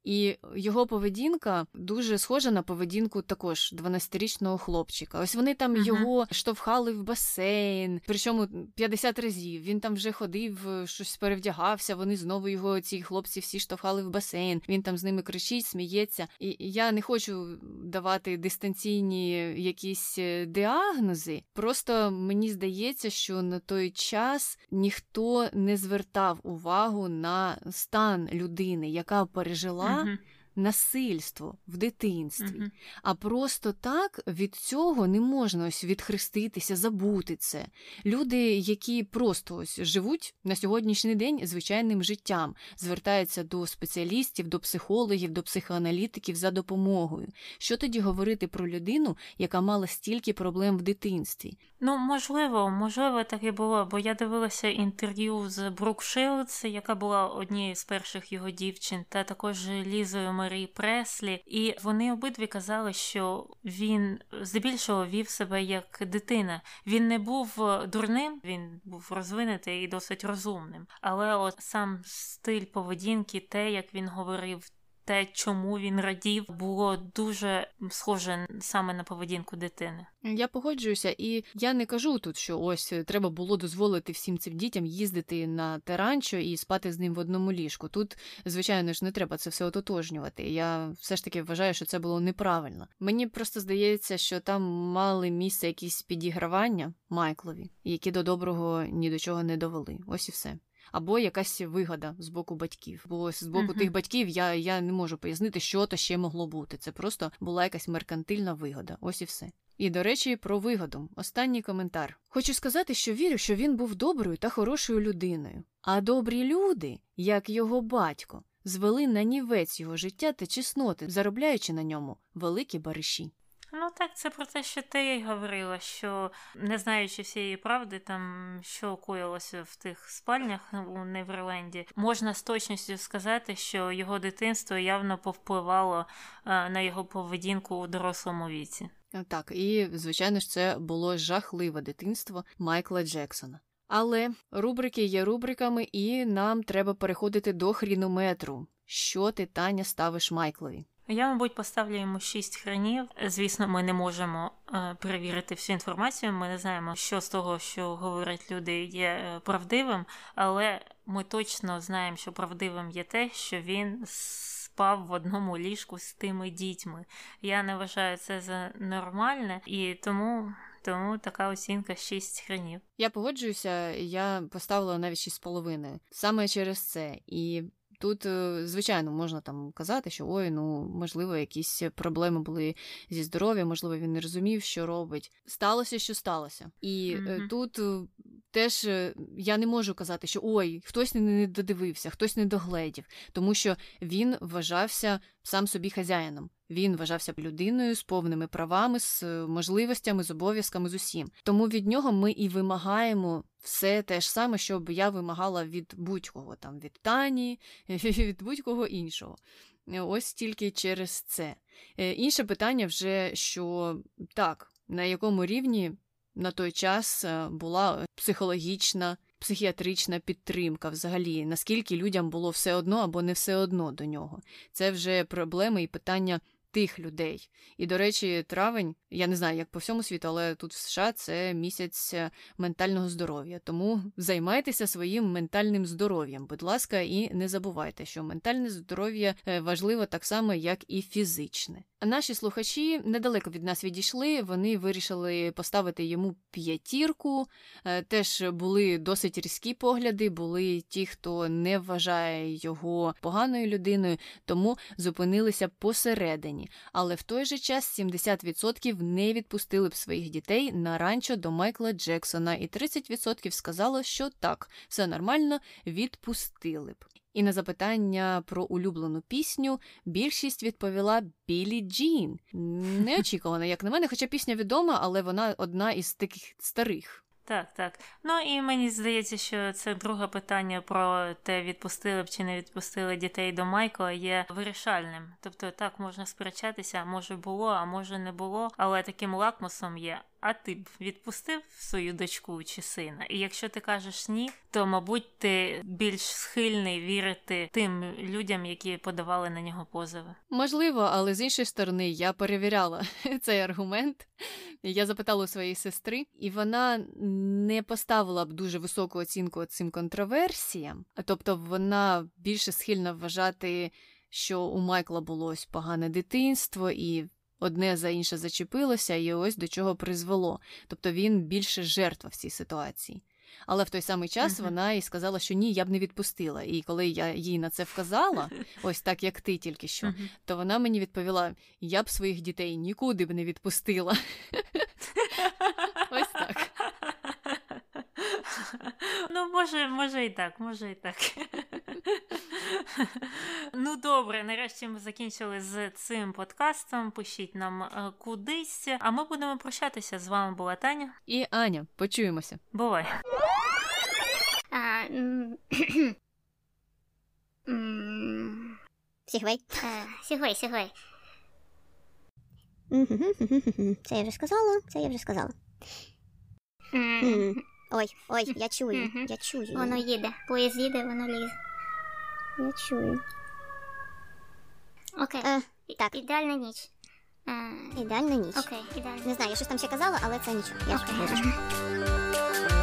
і його поведінка дуже схожа на поведінку також дванадцятирічного хлопчика. Ось вони там ага. його штовхали в басейн, причому п'ятдесят разів. Він там вже ходив, щось перевдягався, вони знову його, ці хлопці, всі штовхали в басейн. Він там з ними кричить, сміється. І я не хочу давати дистанційні якісь діагнози, просто мені здається, що на той час ніхто не звертав увагу на стан людини, яка пережила Uh-huh. насильство в дитинстві. Uh-huh. А просто так від цього не можна ось відхреститися, забути це. Люди, які просто ось живуть на сьогоднішній день звичайним життям, звертаються до спеціалістів, до психологів, до психоаналітиків за допомогою. Що тоді говорити про людину, яка мала стільки проблем в дитинстві? Ну, можливо, можливо, так і було, бо я дивилася інтерв'ю з Брук Шилдс, яка була однією з перших його дівчин, та також Лізою Марі Преслі, і вони обидві казали, що він здебільшого вів себе як дитина. Він не був дурним, він був розвинений і досить розумним, але от сам стиль поведінки, те, як він говорив, те, чому він радів, було дуже схоже саме на поведінку дитини. Я погоджуюся, і я не кажу тут, що ось треба було дозволити всім цим дітям їздити на те ранчо і спати з ним в одному ліжку. Тут, звичайно ж, не треба це все ототожнювати. Я все ж таки вважаю, що це було неправильно. Мені просто здається, що там мали місце якісь підігравання Майклові, які до доброго ні до чого не довели. Ось і все. Або якась вигода з боку батьків. Бо з боку uh-huh. тих батьків я, я не можу пояснити, що то ще могло бути. Це просто була якась меркантильна вигода. Ось і все. І, до речі, про вигоду. Останній коментар. Хочу сказати, що вірю, що він був доброю та хорошою людиною. А добрі люди, як його батько, звели на нівець його життя та чесноти, заробляючи на ньому великі бариші. Ну так, це про те, що ти говорила, що не знаючи всієї правди, там, що коїлося в тих спальнях у Неверленді, можна з точністю сказати, що його дитинство явно повпливало на його поведінку у дорослому віці. Так, і, звичайно ж, це було жахливе дитинство Майкла Джексона. Але рубрики є рубриками, і нам треба переходити до хрінометру. Що ти, Таня, ставиш Майклові? Я, мабуть, поставлю йому шість хренів. Звісно, ми не можемо е, перевірити всю інформацію, ми не знаємо, що з того, що говорять люди, є е, правдивим, але ми точно знаємо, що правдивим є те, що він спав в одному ліжку з тими дітьми. Я не вважаю це за нормальне, і тому... Тому така оцінка шість хренів. Я погоджуюся, я поставила навіть шість з половиною. Саме через це. І тут, звичайно, можна там казати, що ой, ну, можливо, якісь проблеми були зі здоров'ям, можливо, він не розумів, що робить. Сталося, що сталося. І mm-hmm. тут теж я не можу казати, що ой, хтось не додивився, хтось не догледів, тому що він вважався сам собі хазяїном. Він вважався людиною з повними правами, з можливостями, з обов'язками, з усім. Тому від нього ми і вимагаємо все те ж саме, що б я вимагала від будь-кого, там, від Тані, від будь-кого іншого. Ось тільки через це. Інше питання вже, що так, на якому рівні на той час була психологічна, психіатрична підтримка взагалі, наскільки людям було все одно або не все одно до нього. Це вже проблеми і питання тих людей. І, до речі, травень, я не знаю, як по всьому світу, але тут в США це місяць ментального здоров'я. Тому займайтеся своїм ментальним здоров'ям, будь ласка, і не забувайте, що ментальне здоров'я важливо так само, як і фізичне. Наші слухачі недалеко від нас відійшли, вони вирішили поставити йому п'ятірку, теж були досить різкі погляди, були ті, хто не вважає його поганою людиною, тому зупинилися посередині. Але в той же час сімдесят відсотків не відпустили б своїх дітей на ранчо до Майкла Джексона, і тридцять відсотків сказало, що так, все нормально, відпустили б. І на запитання про улюблену пісню більшість відповіла «Біллі Джін». Неочікувано, як на мене, хоча пісня відома, але вона одна із таких старих. Так, так. Ну і мені здається, що це друге питання про те, відпустили б чи не відпустили дітей до Майкла, є вирішальним. Тобто так можна сперечатися, а може було, а може не було, але таким лакмусом є – а ти б відпустив свою дочку чи сина? І якщо ти кажеш ні, то, мабуть, ти більш схильний вірити тим людям, які подавали на нього позови. Можливо, але з іншої сторони я перевіряла цей аргумент. Я запитала у своєї сестри, і вона не поставила б дуже високу оцінку цим контроверсіям. Тобто вона більше схильна вважати, що у Майкла було ось погане дитинство і... одне за інше зачепилося, і ось до чого призвело. Тобто він більше жертва в цій ситуації. Але в той самий час uh-huh. вона і сказала, що ні, я б не відпустила. І коли я їй на це вказала, ось так, як ти тільки що, uh-huh. то вона мені відповіла, я б своїх дітей нікуди б не відпустила. Ось так. Ну, може, може і так, може і так. Ну, добре, нарешті ми закінчили з цим подкастом. Пишіть нам кудись, а ми будемо прощатися. З вами була Таня. І Аня. Почуємося. Бувай. Сігвей. Сігвей, сігвей. Це я вже сказала, це я вже сказала. Ой, ой, я чую, я чую. Воно їде, поїзд їде, воно лізе. Я чую. Окей. Е, так. Ідеальна ніч. Е, ідеальна ніч. Окей, ідеальна. Не знаю, я щось там ще казала, але це нічого. Я ж побачу.